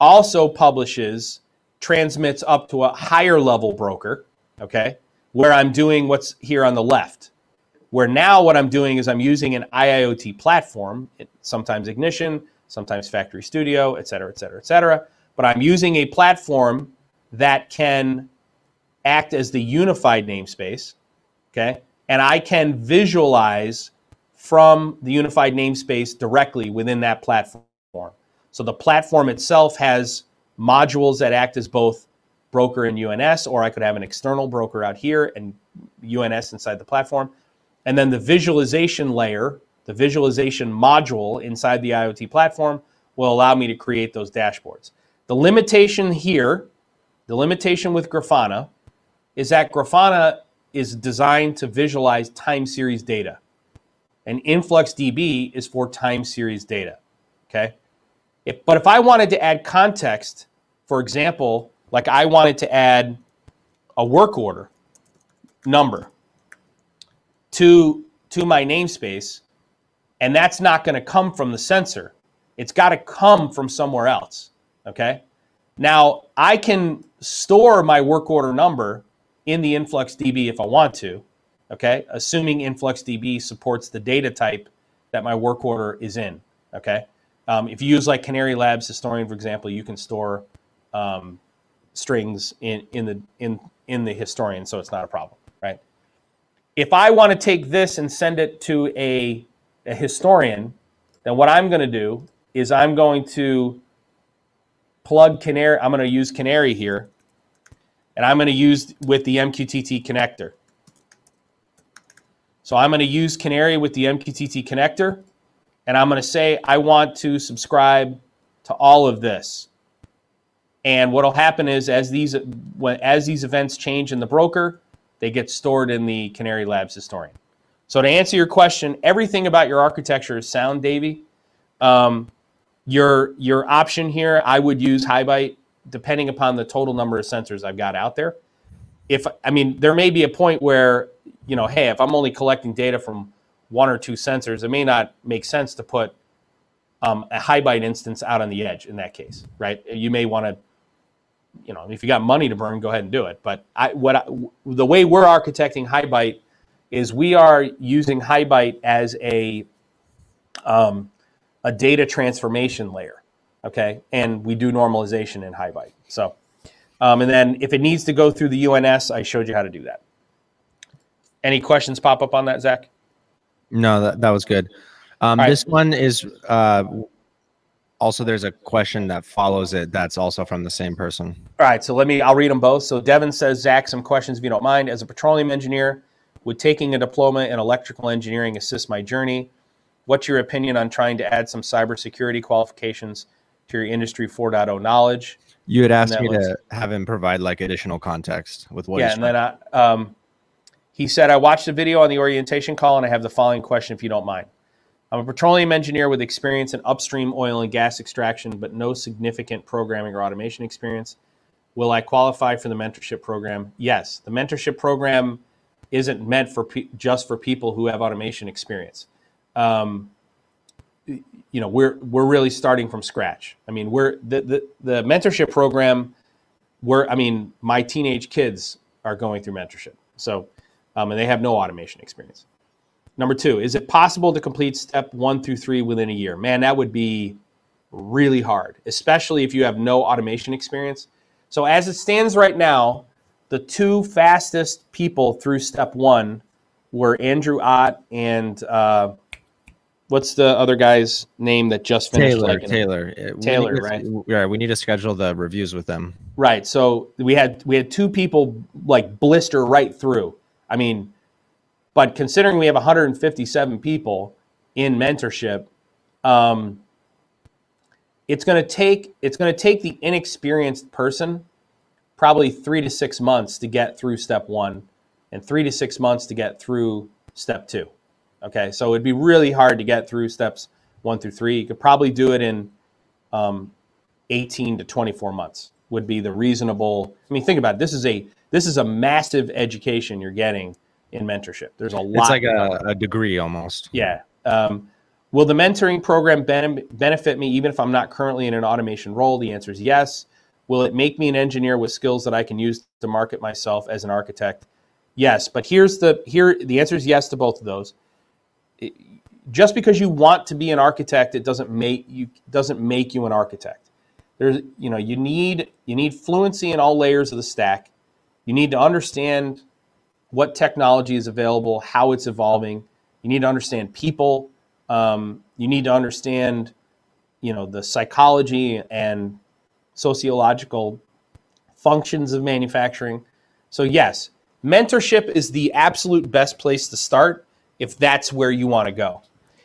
also publishes, transmits up to a higher level broker, okay, where I'm doing what's here on the left, where now what I'm doing is I'm using an IIoT platform, sometimes Ignition, sometimes Factory Studio, et cetera, et cetera, et cetera. But I'm using a platform that can act as the unified namespace, okay, and I can visualize from the unified namespace directly within that platform. So the platform itself has modules that act as both broker and UNS, or I could have an external broker out here and UNS inside the platform. And then the visualization layer, the visualization module inside the IoT platform will allow me to create those dashboards. The limitation here, the limitation with Grafana, is that Grafana is designed to visualize time series data. And InfluxDB is for time series data, okay? But if I wanted to add context, for example, like I wanted to add a work order number to my namespace, and that's not going to come from the sensor. It's got to come from somewhere else, okay? Now, I can store my work order number in the InfluxDB if I want to, okay? Assuming InfluxDB supports the data type that my work order is in, okay? If you use like Canary Labs Historian, for example, you can store strings in the Historian, so it's not a problem, right? If I want to take this and send it to a Historian, then what I'm going to do is I'm going to plug Canary. I'm going to use Canary here, and I'm going to use with the MQTT connector. So I'm going to use Canary with the MQTT connector, and I'm going to say I want to subscribe to all of this. And what'll happen is as these events change in the broker, they get stored in the Canary Labs Historian. So to answer your question, everything about your architecture is sound, Davey. Your option here, I would use Highbyte depending upon the total number of sensors I've got out there. If I mean, there may be a point where, you know, hey, if I'm only collecting data from one or two sensors, it may not make sense to put a Highbyte instance out on the edge in that case, right? You may want to, you know, if you got money to burn, go ahead and do it. But the way we're architecting Highbyte is we are using Highbyte as a data transformation layer, okay? And we do normalization in Highbyte. So, and then if it needs to go through the UNS, I showed you how to do that. Any questions pop up on that, Zach? No, that was good. Right. This one is also, there's a question that follows it that's also from the same person. All right, so I'll read them both. So Devin says, Zach, some questions if you don't mind. As a petroleum engineer, would taking a diploma in electrical engineering assist my journey? What's your opinion on trying to add some cybersecurity qualifications to your Industry 4.0 knowledge? You had asked me to have him provide like additional context with what he's trying. Yeah, and then he said, I watched a video on the orientation call and I have the following question if you don't mind. I'm a petroleum engineer with experience in upstream oil and gas extraction, but no significant programming or automation experience. Will I qualify for the mentorship program? Yes, the mentorship program isn't meant for just for people who have automation experience. You know, we're really starting from scratch. I mean, the mentorship program. I mean, my teenage kids are going through mentorship, so and they have no automation experience. Number two, is it possible to complete step 1 through 3 within a year? Man, that would be really hard, especially if you have no automation experience. So as it stands right now, the two fastest people through step 1 were Andrew Ott and what's the other guy's name that just finished? Taylor, right? Yeah, we need to schedule the reviews with them. Right, so we had two people like blister right through. I mean, but considering we have 157 people in mentorship, it's going to take the inexperienced person probably 3 to 6 months to get through step 1 and 3 to 6 months to get through step 2. Okay, so it'd be really hard to get through steps 1 through 3. You could probably do it in 18 to 24 months would be the reasonable. I mean, think about it. This is a massive education you're getting in mentorship. There's a lot. It's like a degree almost. Yeah. Will the mentoring program benefit me even if I'm not currently in an automation role? The answer is yes. Will it make me an engineer with skills that I can use to market myself as an architect? Yes, but the answer is yes to both of those. Just because you want to be an architect, it doesn't make you an architect. You need fluency in all layers of the stack. You need to understand what technology is available, how it's evolving. You need to understand people. You need to understand, you know, the psychology and sociological functions of manufacturing. So yes, mentorship is the absolute best place to start if that's where you want to go.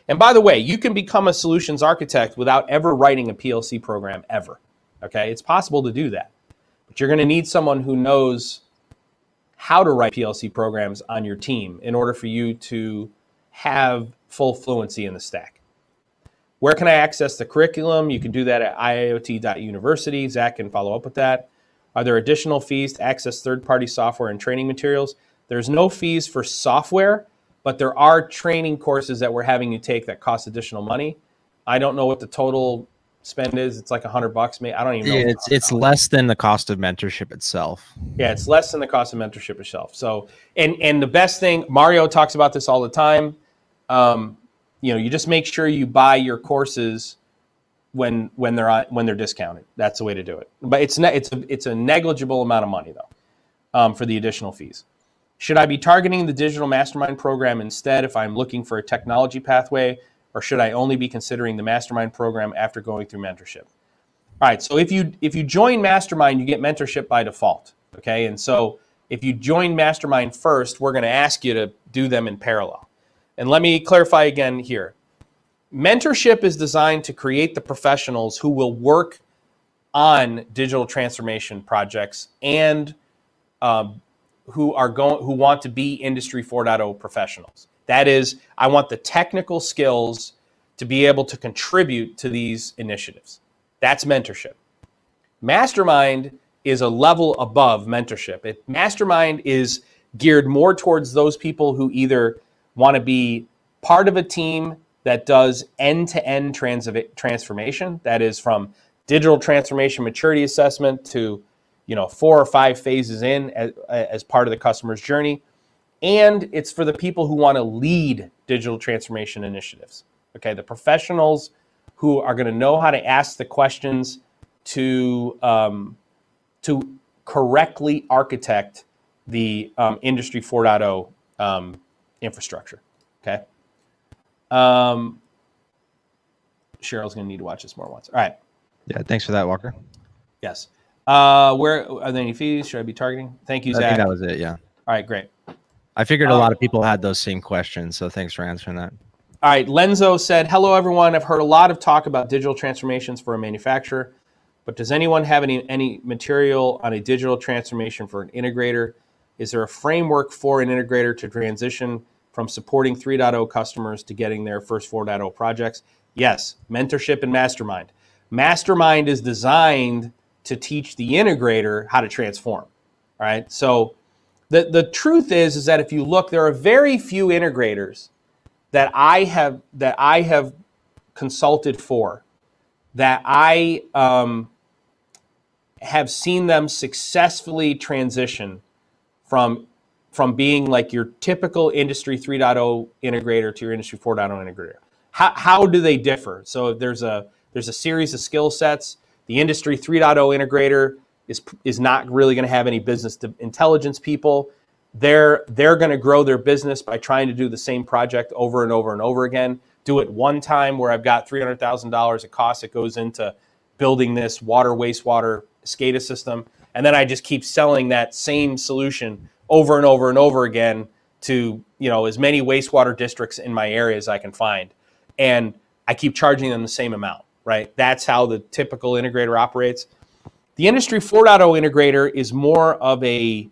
And by the way, you can become a solutions architect without ever writing a PLC program ever, okay? It's possible to do that, but you're going to need someone who knows how to write PLC programs on your team in order for you to have full fluency in the stack. Where can I access the curriculum? You can do that at iiot.university. Zach can follow up with that. Are there additional fees to access third-party software and training materials? There's no fees for software, but there are training courses that we're having you take that cost additional money. I don't know what the total spend is. It's like $100, maybe. I don't even know. It's less than the cost of mentorship itself. Yeah, it's less than the cost of mentorship itself. So, and the best thing, Mario talks about this all the time. You know, you just make sure you buy your courses when they're discounted. That's the way to do it. But it's a negligible amount of money though, for the additional fees. Should I be targeting the digital mastermind program instead if I'm looking for a technology pathway, or should I only be considering the mastermind program after going through mentorship? All right, so if you join mastermind, you get mentorship by default, okay? And so if you join mastermind first, we're gonna ask you to do them in parallel. And let me clarify again here. Mentorship is designed to create the professionals who will work on digital transformation projects and who want to be Industry 4.0 professionals. That is, I want the technical skills to be able to contribute to these initiatives. That's mentorship. Mastermind is a level above mentorship. Mastermind is geared more towards those people who either want to be part of a team that does end-to-end transformation, that is from digital transformation maturity assessment to, you know, 4 or 5 phases in as part of the customer's journey. And it's for the people who want to lead digital transformation initiatives. Okay, the professionals who are going to know how to ask the questions to correctly architect the Industry 4.0 infrastructure. Okay. Cheryl's going to need to watch this more once. All right. Yeah, thanks for that, Walker. Yes. Where are there any fees? Should I be targeting? Thank you, Zach. I think that was it. Yeah. All right, great. I figured a lot of people had those same questions, so thanks for answering that. All right, Lenzo said, "Hello, everyone. I've heard a lot of talk about digital transformations for a manufacturer, but does anyone have any material on a digital transformation for an integrator? Is there a framework for an integrator to transition from supporting 3.0 customers to getting their first 4.0 projects?" Yes, mentorship and mastermind. Mastermind is designed to teach the integrator how to transform, all right? So the truth is that if you look, there are very few integrators that I have consulted for that I have seen them successfully transition from being like your typical Industry 3.0 integrator to your Industry 4.0 integrator. How do they differ? So there's a series of skill sets. The Industry 3.0 integrator is not really going to have any business intelligence people. They're going to grow their business by trying to do the same project over and over and over again. Do it one time where I've got $300,000 of cost that goes into building this water, wastewater SCADA system. And then I just keep selling that same solution over and over and over again to, you know, as many wastewater districts in my area as I can find. And I keep charging them the same amount. Right? That's how the typical integrator operates. The Industry 4.0 integrator is more of a,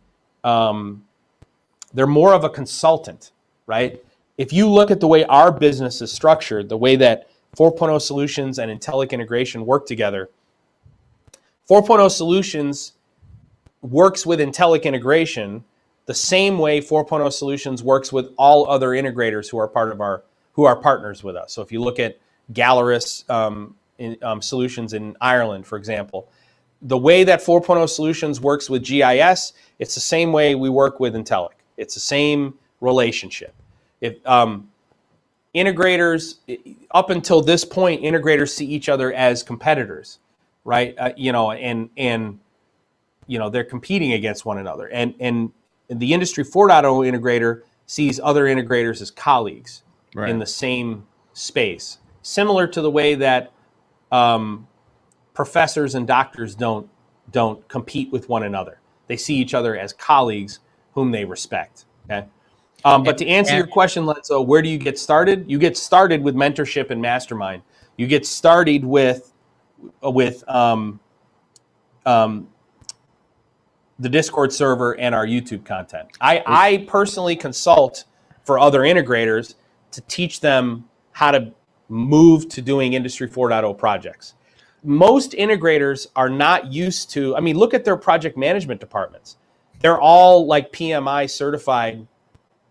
they're more of a consultant, right? If you look at the way our business is structured, the way that 4.0 Solutions and IntelliQ Integration work together, 4.0 Solutions works with IntelliQ Integration the same way 4.0 Solutions works with all other integrators who are part of our, who are partners with us. So if you look at Galeris Solutions in Ireland, for example. The way that 4.0 Solutions works with GIS, it's the same way we work with IntelliQ. It's the same relationship. If, integrators, up until this point, integrators see each other as competitors, right? You know, and you know, they're competing against one another. And the Industry 4.0 integrator sees other integrators as colleagues, right, in the same space. Similar to the way that professors and doctors don't compete with one another. They see each other as colleagues whom they respect. Okay, but to answer your question, Lenzo, where do you get started? You get started with mentorship and mastermind. You get started with the Discord server and our YouTube content. I personally consult for other integrators to teach them how to move to doing Industry 4.0 projects. Most integrators are not used to, I mean, look at their project management departments. They're all like PMI certified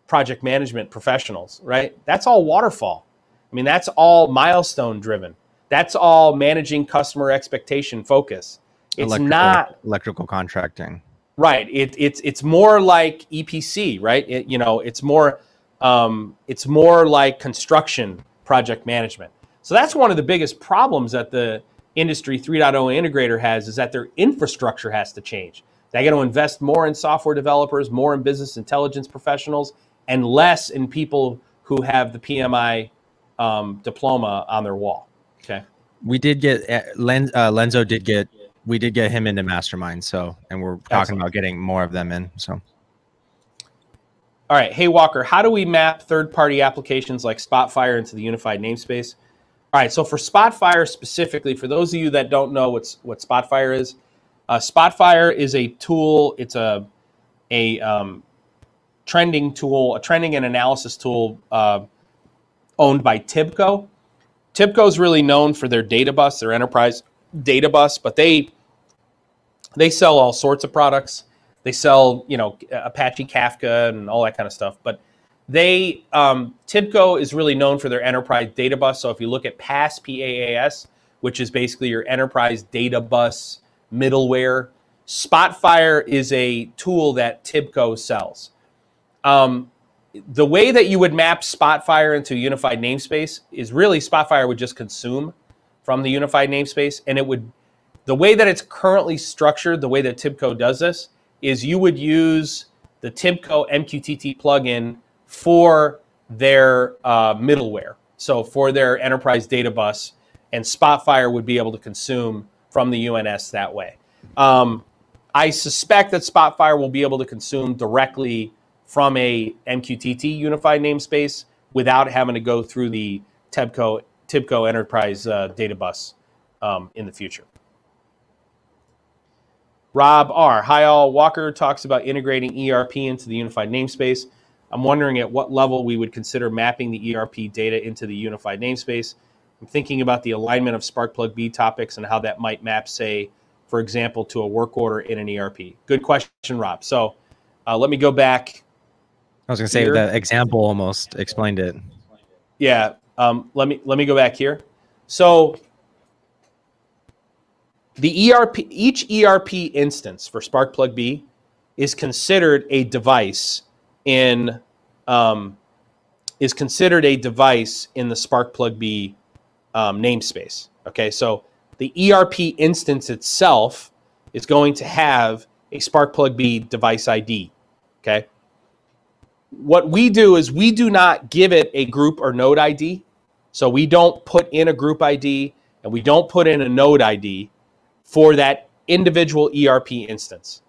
project management professionals, right? That's all waterfall. I mean, that's all milestone driven. That's all managing customer expectation focus. It's not electrical contracting. Right. It's more like EPC, right? It's more like construction project management. So that's one of the biggest problems that the Industry 3.0 integrator has, is that their infrastructure has to change. They got to invest more in software developers, more in business intelligence professionals, and less in people who have the PMI diploma on their wall. Okay. We did get Lenzo did get, we did get him into Mastermind. So, and we're talking about getting more of them in. So, all right. Hey, Walker, how do we map third-party applications like Spotfire into the unified namespace? All right. So for Spotfire specifically, for those of you that don't know what Spotfire is, Spotfire is a tool. It's a trending tool, a trending and analysis tool owned by Tibco. Tibco is really known for their data bus, their enterprise data bus, but they sell all sorts of products. They sell, you know, Apache Kafka and all that kind of stuff. But they Tibco is really known for their enterprise data bus. So if you look at PaaS, P-A-A-S, which is basically your enterprise data bus middleware, Spotfire is a tool that Tibco sells. The way that you would map Spotfire into a unified namespace is really Spotfire would just consume from the unified namespace, and it would, the way that it's currently structured, the way that Tibco does this, is you would use the Tibco MQTT plugin for their middleware, so for their enterprise data bus, and Spotfire would be able to consume from the UNS that way. I suspect that Spotfire will be able to consume directly from a MQTT unified namespace without having to go through the Tibco enterprise data bus in the future. Rob R. Hi all. Walker talks about integrating ERP into the unified namespace. I'm wondering at what level we would consider mapping the ERP data into the unified namespace. I'm thinking about the alignment of Sparkplug B topics and how that might map, say, for example, to a work order in an ERP. Good question, Rob. So let me go back. I was going to say that example almost explained it. Yeah. Let me go back here. So the ERP, each ERP instance for Sparkplug B is considered a device in the Sparkplug B namespace. Okay, so the ERP instance itself is going to have a Sparkplug B device ID. Okay. What we do is we do not give it a group or node ID. So we don't put in a group ID and we don't put in a node ID for that individual ERP instance.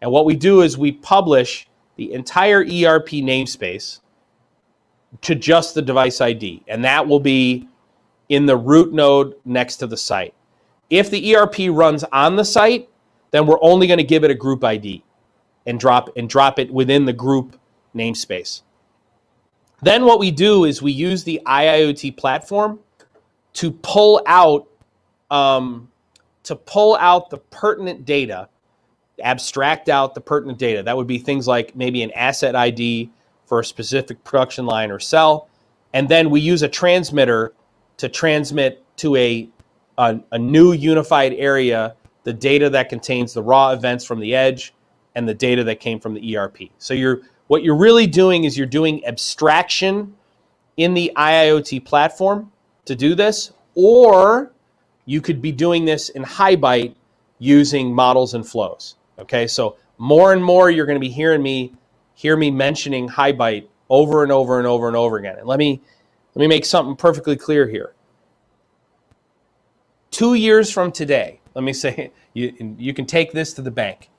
And what we do is we publish the entire ERP namespace to just the device ID. And that will be in the root node next to the site. If the ERP runs on the site, then we're only going to give it a group ID and drop it within the group namespace. Then what we do is we use the IIoT platform to pull out the pertinent data, abstract out the pertinent data. That would be things like maybe an asset ID for a specific production line or cell, and then we use a transmitter to transmit to a new unified area the data that contains the raw events from the edge and the data that came from the ERP. So what you're really doing is you're doing abstraction in the IIoT platform to do this, or you could be doing this in Highbyte using models and flows. Okay, so more and more you're going to be hearing me mentioning Highbyte over and over and over and over again. And let me make something perfectly clear here. 2 years from today, let me say, you can take this to the bank.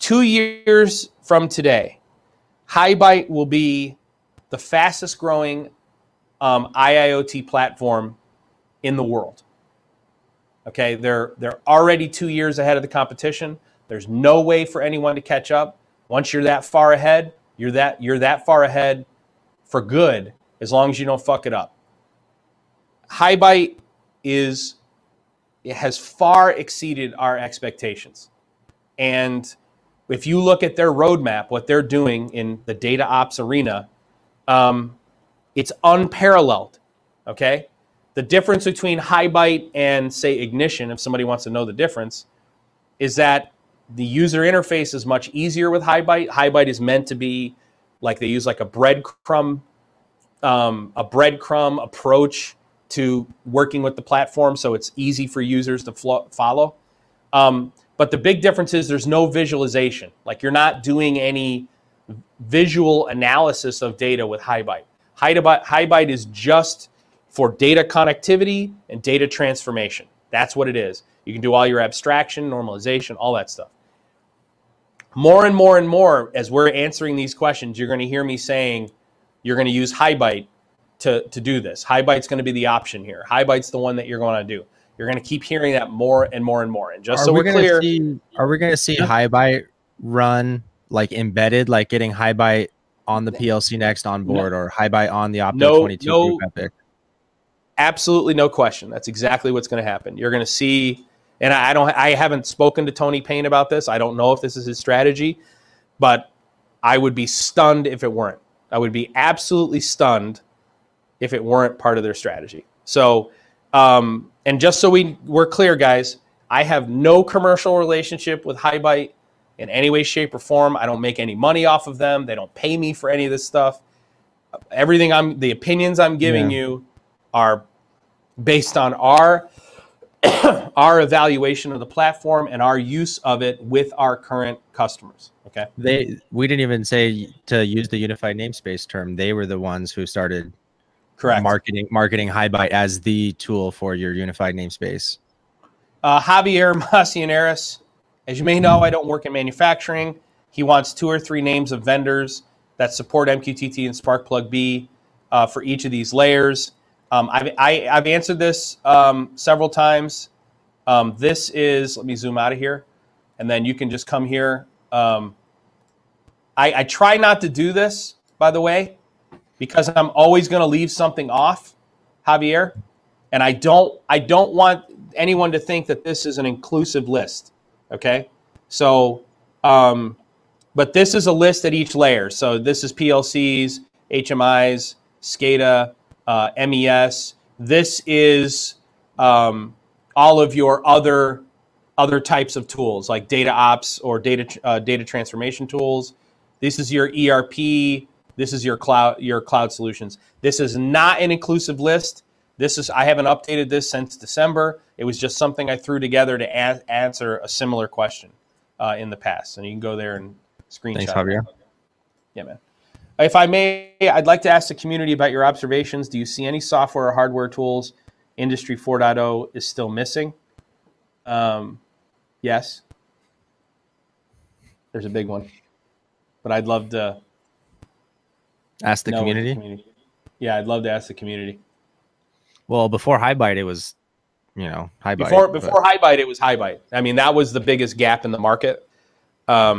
2 years from today, Highbyte will be the fastest growing IIoT platform in the world. Okay, they're already 2 years ahead of the competition. There's no way for anyone to catch up. Once you're that far ahead, you're that far ahead for good, as long as you don't fuck it up. Highbyte has far exceeded our expectations. And if you look at their roadmap, what they're doing in the data ops arena, it's unparalleled, okay? The difference between Highbyte and, say, Ignition, if somebody wants to know the difference, is that the user interface is much easier with Highbyte. Highbyte is meant to be like they use like a breadcrumb approach to working with the platform, so it's easy for users to follow. But the big difference is there's no visualization. Like you're not doing any visual analysis of data with Highbyte. Highbyte is just for data connectivity and data transformation. That's what it is. You can do all your abstraction, normalization, all that stuff. More and more and more, as we're answering these questions, you're going to hear me saying you're going to use Highbyte to do this. Highbyte's going to be the option here. Highbyte's the one that you're going to do. You're going to keep hearing that more and more and more. And just so we're clear, are we going to see Highbyte run like embedded, like getting Highbyte on the PLC next on board, or Highbyte on the Opto 22 group epic? Absolutely, no question. That's exactly what's going to happen. You're going to see, and I haven't spoken to Tony Payne about this. I don't know if this is his strategy, but I would be stunned if it weren't. I would be absolutely stunned if it weren't part of their strategy. So, and just so we're clear, guys, I have no commercial relationship with Highbyte in any way, shape, or form. I don't make any money off of them. They don't pay me for any of this stuff. Everything the opinions I'm giving you are based on our evaluation of the platform and our use of it with our current customers. Okay. We didn't even say to use the unified namespace term. They were the ones who started marketing Highbyte as the tool for your unified namespace. Javier Macianeris, as you may know, I don't work in manufacturing. He wants 2 or 3 names of vendors that support MQTT and Sparkplug B for each of these layers. I've answered this several times. This is, let me zoom out of here, and then you can just come here. I try not to do this, by the way, because I'm always going to leave something off, Javier, and I don't want anyone to think that this is an inclusive list. Okay, so, but this is a list at each layer. So this is PLCs, HMIs, SCADA, MES. This is all of your other types of tools like data ops or data transformation tools. This is your ERP. This is your cloud solutions. This is not an inclusive list. This is, I haven't updated this since December. It was just something I threw together to answer a similar question in the past. And you can go there and screenshot. Thanks, Javier. Yeah, man. If I may, I'd like to ask the community about your observations. Do you see any software or hardware tools Industry 4.0 is still missing? Yes. There's a big one. But I'd love to ask the community. Yeah, I'd love to ask the community. Well, before Highbyte, it was, you know, Highbyte. Before Highbyte, it was Highbyte. I mean, that was the biggest gap in the market. What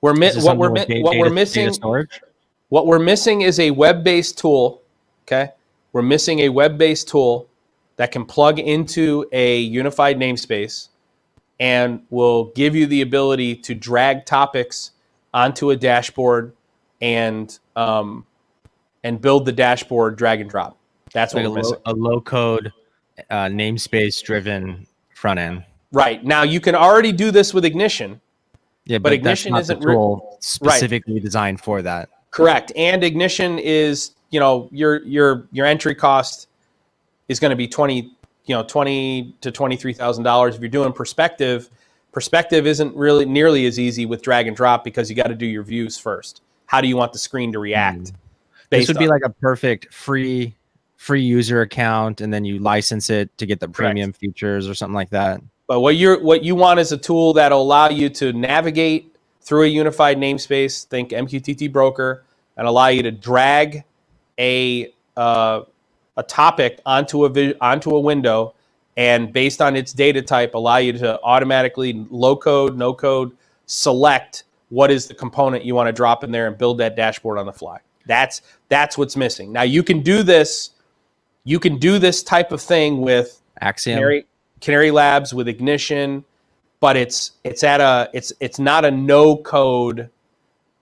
we're missing is a web-based tool. Okay, we're missing a web-based tool that can plug into a unified namespace and will give you the ability to drag topics onto a dashboard and build the dashboard drag and drop. That's like what we're missing. A low-code namespace-driven front end. Right. Now you can already do this with Ignition. Yeah, but Ignition isn't specifically designed for that. Correct. And Ignition is, you know, your entry cost is going to be $20,000 to $23,000. If you're doing perspective isn't really nearly as easy with drag and drop because you got to do your views first. How do you want the screen to react? This would be like a perfect free user account, and then you license it to get the premium features or something like that. But what you want is a tool that'll allow you to navigate through a unified namespace, think MQTT broker, and allow you to drag a topic onto a window, and based on its data type, allow you to automatically low code, no code, select what is the component you want to drop in there and build that dashboard on the fly. That's what's missing. Now you can do this. You can do this type of thing with Axiom. Canary Labs, with Ignition, but it's not a no code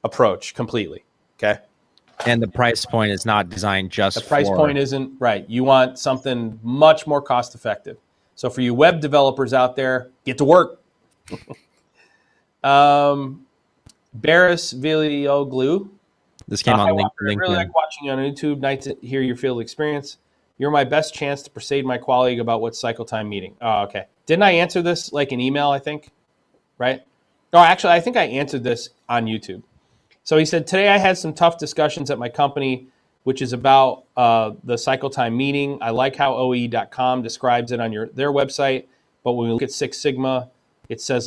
approach completely. Okay. And the price point is not designed just for... The price point isn't right. You want something much more cost effective. So for you web developers out there, get to work. Barris Vilioglu. This came on LinkedIn. I really like watching you on YouTube. Nice to hear your field experience. You're my best chance to persuade my colleague about what's cycle time meeting. Oh, okay. Didn't I answer this like an email, I think? Right? No, actually, I think I answered this on YouTube. So he said, today I had some tough discussions at my company, which is about the cycle time meeting. I like how OE.com describes it on their website, but when we look at Six Sigma, it says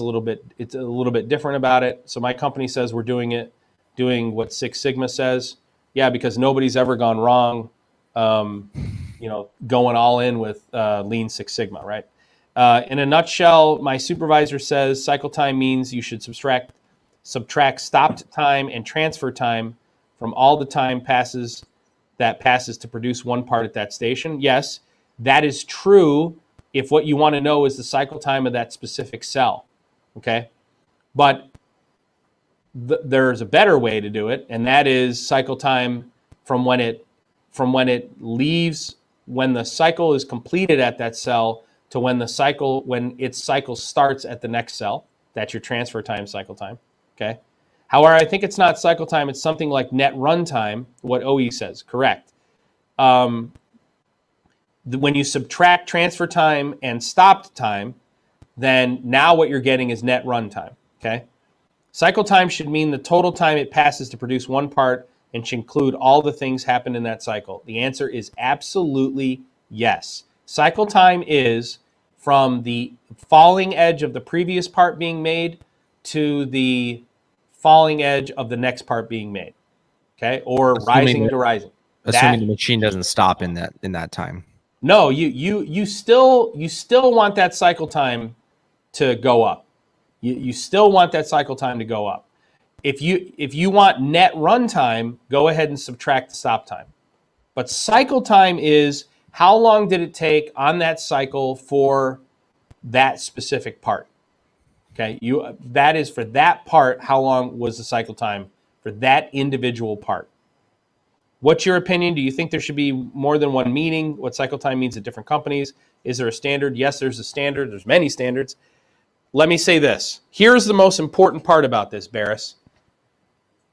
it's a little bit different about it. So my company says we're doing what Six Sigma says. Yeah, because nobody's ever gone wrong, going all in with Lean Six Sigma, right? In a nutshell, my supervisor says cycle time means you should subtract stopped time and transfer time from all the time passes to produce one part at that station. Yes, that is true if what you want to know is the cycle time of that specific cell, okay? But there's a better way to do it, and that is cycle time from when it leaves, when the cycle is completed at that cell to when its cycle starts at the next cell. That's your transfer time, cycle time. Okay. However, I think it's not cycle time. It's something like net runtime, what OE says, correct. When you subtract transfer time and stopped time, then now what you're getting is net runtime, okay? Cycle time should mean the total time it passes to produce one part and should include all the things happened in that cycle. The answer is absolutely yes. Cycle time is from the falling edge of the previous part being made to the falling edge of the next part being made, okay? Or rising to rising. Assuming the machine doesn't stop in that time. No, you still want that cycle time to go up. You still want that cycle time to go up. If you want net runtime, go ahead and subtract the stop time. But cycle time is how long did it take on that cycle for that specific part. Okay, that is for that part, how long was the cycle time for that individual part? What's your opinion? Do you think there should be more than one meeting? What cycle time means at different companies? Is there a standard? Yes, there's a standard. There's many standards. Let me say this. Here's the most important part about this, Barris.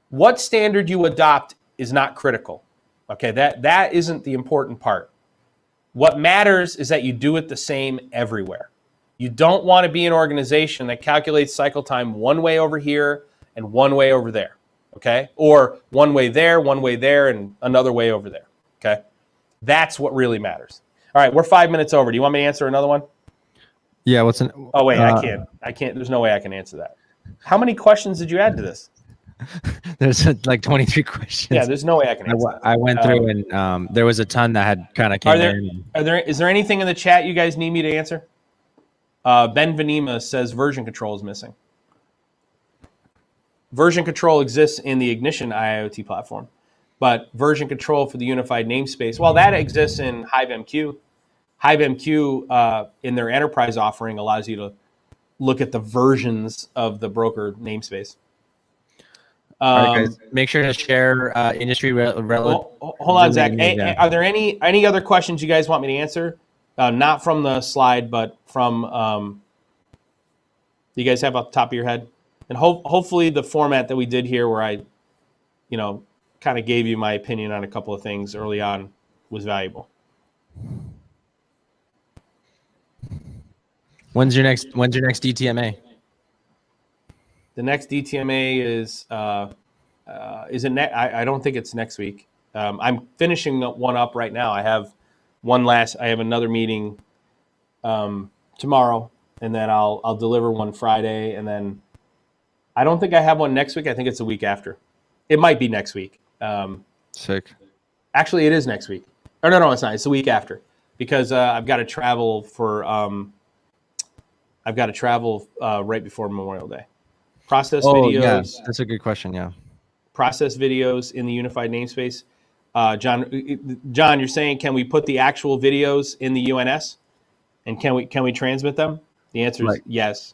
What standard you adopt is not critical. Okay, that isn't the important part. What matters is that you do it the same everywhere. You don't want to be an organization that calculates cycle time one way over here and one way over there, okay? Or one way there, and another way over there, okay? That's what really matters. All right, we're 5 minutes over. Do you want me to answer another one? Yeah, Oh, wait, I can't. There's no way I can answer that. How many questions did you add to this? There's like 23 questions. Yeah, there's no way I can answer that. I went through and there was a ton that had kind of came in. Is there anything in the chat you guys need me to answer? Ben Venema says version control is missing. Version control exists in the Ignition IIoT platform, but version control for the unified namespace, well, that exists in HiveMQ. HiveMQ in their enterprise offering allows you to look at the versions of the broker namespace. All right, guys, make sure to share industry relevant. Hold on, Zach. Are there any other questions you guys want me to answer? Not from the slide, but from you guys have off the top of your head, and hopefully the format that we did here, where I, kind of gave you my opinion on a couple of things early on, was valuable. When's your next DTMA? The next DTMA I don't think it's next week. I'm finishing one up right now. I have another meeting tomorrow, and then I'll deliver one Friday, and then I don't think I have one next week. I think it's the week after. It might be next week. Sick. Actually, it is next week. Or no, it's not. It's the week after, because I've got to travel for right before Memorial Day. Process videos. Yeah. That's a good question. Yeah. Process videos in the unified namespace. John, you're saying, can we put the actual videos in the UNS, and can we transmit them? The answer is yes.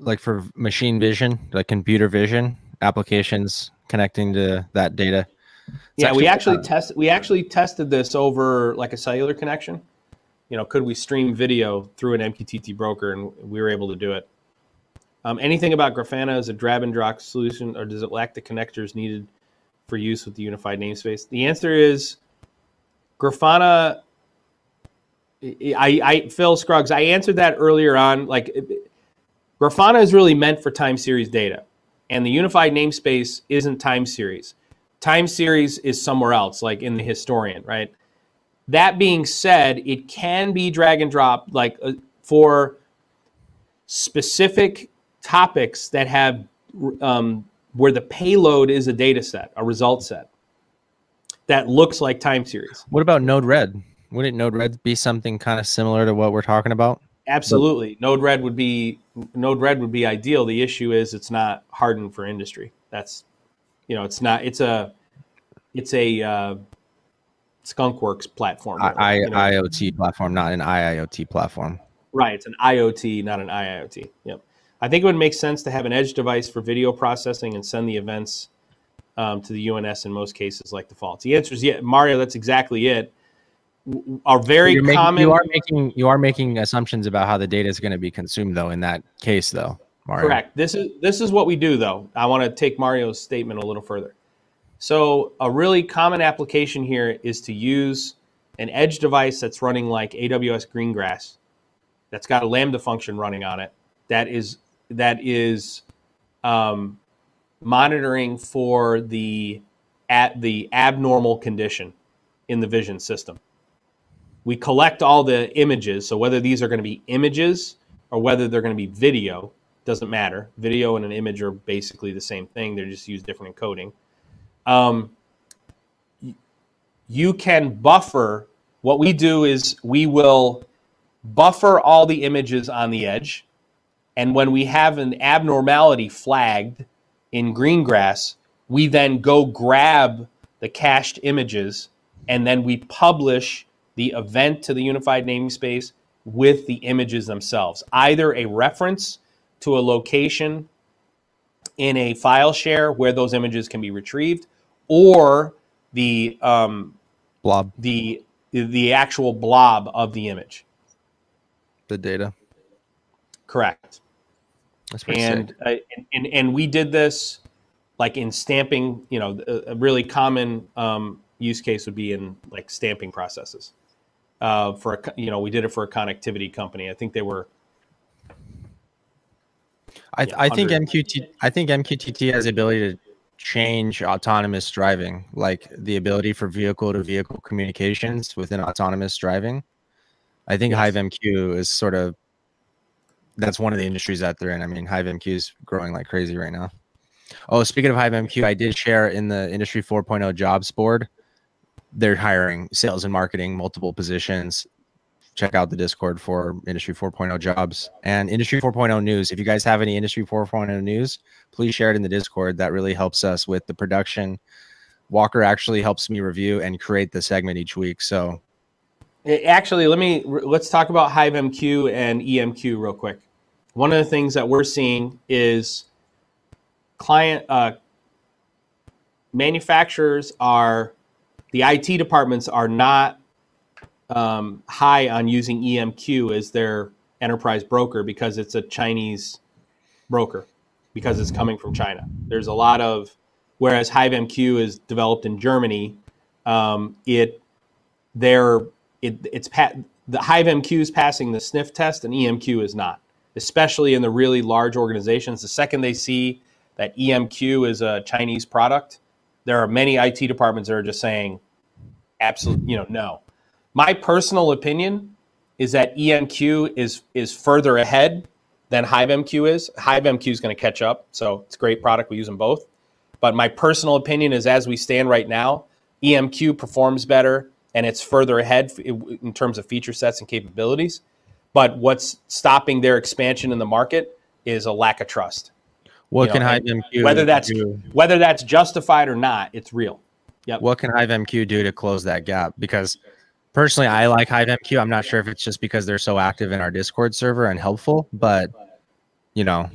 like for machine vision, like computer vision applications connecting to that data. It's we actually tested this over like a cellular connection. You know, could we stream video through an MQTT broker, and we were able to do it. Anything about Grafana is a drag and drop solution, or does it lack the connectors needed for use with the unified namespace? The answer is Grafana. Phil Scruggs, I answered that earlier on. Like, Grafana is really meant for time series data, and the unified namespace isn't time series. Time series is somewhere else, like in the historian, right? That being said, it can be drag and drop, like for specific topics that have where the payload is a data set, a result set that looks like time series. What about Node-RED? Wouldn't Node-RED be something kind of similar to what we're talking about? Absolutely. Node-RED would be ideal. The issue is it's not hardened for industry. That's, you know, it's not, it's a skunkworks platform. IoT platform, not an IIoT platform. Right. It's an IoT, not an IIoT. Yep. I think it would make sense to have an edge device for video processing and send the events to the UNS in most cases, like defaults. The answer is yeah, Mario, that's exactly it. Are very common. You are making assumptions about how the data is going to be consumed, though. In that case, though, Mario. Correct. This is what we do, though. I want to take Mario's statement a little further. So a really common application here is to use an edge device that's running like AWS Greengrass, that's got a Lambda function running on it, that is monitoring for the abnormal condition in the vision system. We collect all the images. So whether these are going to be images or whether they're going to be video, doesn't matter. Video and an image are basically the same thing. They're just used different encoding. You can buffer. What we do is we will buffer all the images on the edge. And when we have an abnormality flagged in Greengrass, we then go grab the cached images, and then we publish the event to the unified namespace with the images themselves, either a reference to a location in a file share where those images can be retrieved, or blob, the actual blob of the image, the data. Correct. That's pretty sick. And we did this like in stamping. You know, a really common use case would be in like stamping processes. We did it for a connectivity company. I think they were. I think MQTT has the ability to change autonomous driving, like the ability for vehicle-to-vehicle communications within autonomous driving. I think HiveMQ is sort of, that's one of the industries that they're in. I mean, HiveMQ is growing like crazy right now. Oh, speaking of HiveMQ, I did share in the Industry 4.0 jobs board. They're hiring sales and marketing, multiple positions. Check out the Discord for Industry 4.0 jobs and Industry 4.0 news. If you guys have any Industry 4.0 news, please share it in the Discord. That really helps us with the production. Walker actually helps me review and create the segment each week. So actually, let's talk about HiveMQ and EMQ real quick. One of the things that we're seeing is manufacturers the IT departments are not high on using EMQ as their enterprise broker because it's a Chinese broker, because it's coming from China. There's a lot of, whereas HiveMQ is developed in Germany, the HiveMQ is passing the sniff test and EMQ is not, especially in the really large organizations. The second they see that EMQ is a Chinese product, there are many IT departments that are just saying, absolutely, you know, no. My personal opinion is that EMQ is further ahead than HiveMQ is. HiveMQ is going to catch up, so it's a great product. We use them both. But my personal opinion is, as we stand right now, EMQ performs better, and it's further ahead in terms of feature sets and capabilities. But what's stopping their expansion in the market is a lack of trust. What can HiveMQ do? Whether that's justified or not, it's real. Yep. What can HiveMQ do to close that gap? Because personally, I like HiveMQ. I'm not sure if it's just because they're so active in our Discord server and helpful, but you know.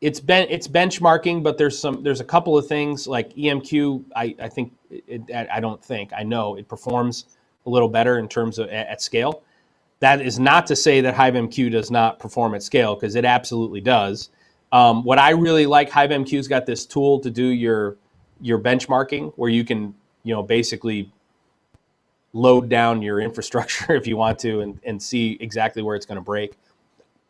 It's benchmarking, but there's a couple of things like EMQ. I know it performs a little better in terms of at scale. That is not to say that HiveMQ does not perform at scale, because it absolutely does. What I really like, HiveMQ's got this tool to do your benchmarking, where you can basically load down your infrastructure if you want to, and see exactly where it's going to break.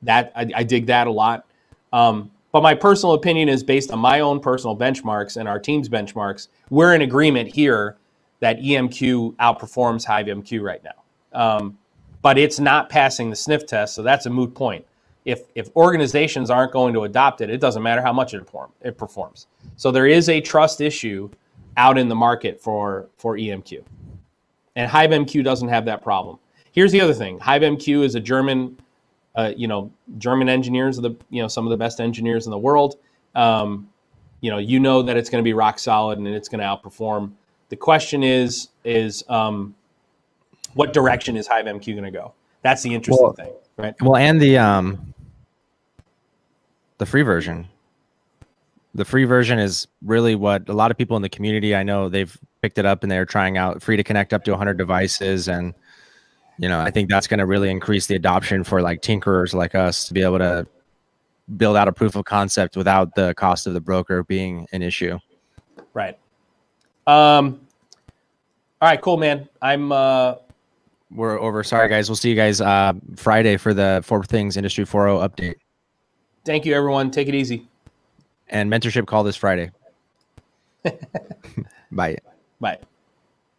That I dig that a lot. But my personal opinion is, based on my own personal benchmarks and our team's benchmarks, we're in agreement here that EMQ outperforms HiveMQ right now. But it's not passing the sniff test, so that's a moot point. If organizations aren't going to adopt it, it doesn't matter how much it performs. So there is a trust issue out in the market for EMQ. And HiveMQ doesn't have that problem. Here's the other thing. HiveMQ is a German... German engineers are the, some of the best engineers in the world. That it's going to be rock solid and it's going to outperform. The question is what direction is HiveMQ going to go? That's the interesting thing, right? Well, and the free version. The free version is really what a lot of people in the community, I know they've picked it up and they're trying out, free to connect up to 100 devices. And I think that's going to really increase the adoption for like tinkerers like us to be able to build out a proof of concept without the cost of the broker being an issue. Right. All right, cool, man. We're over. Sorry, guys. We'll see you guys Friday for the Four Things Industry 4.0 update. Thank you, everyone. Take it easy. And mentorship call this Friday. Bye. Bye.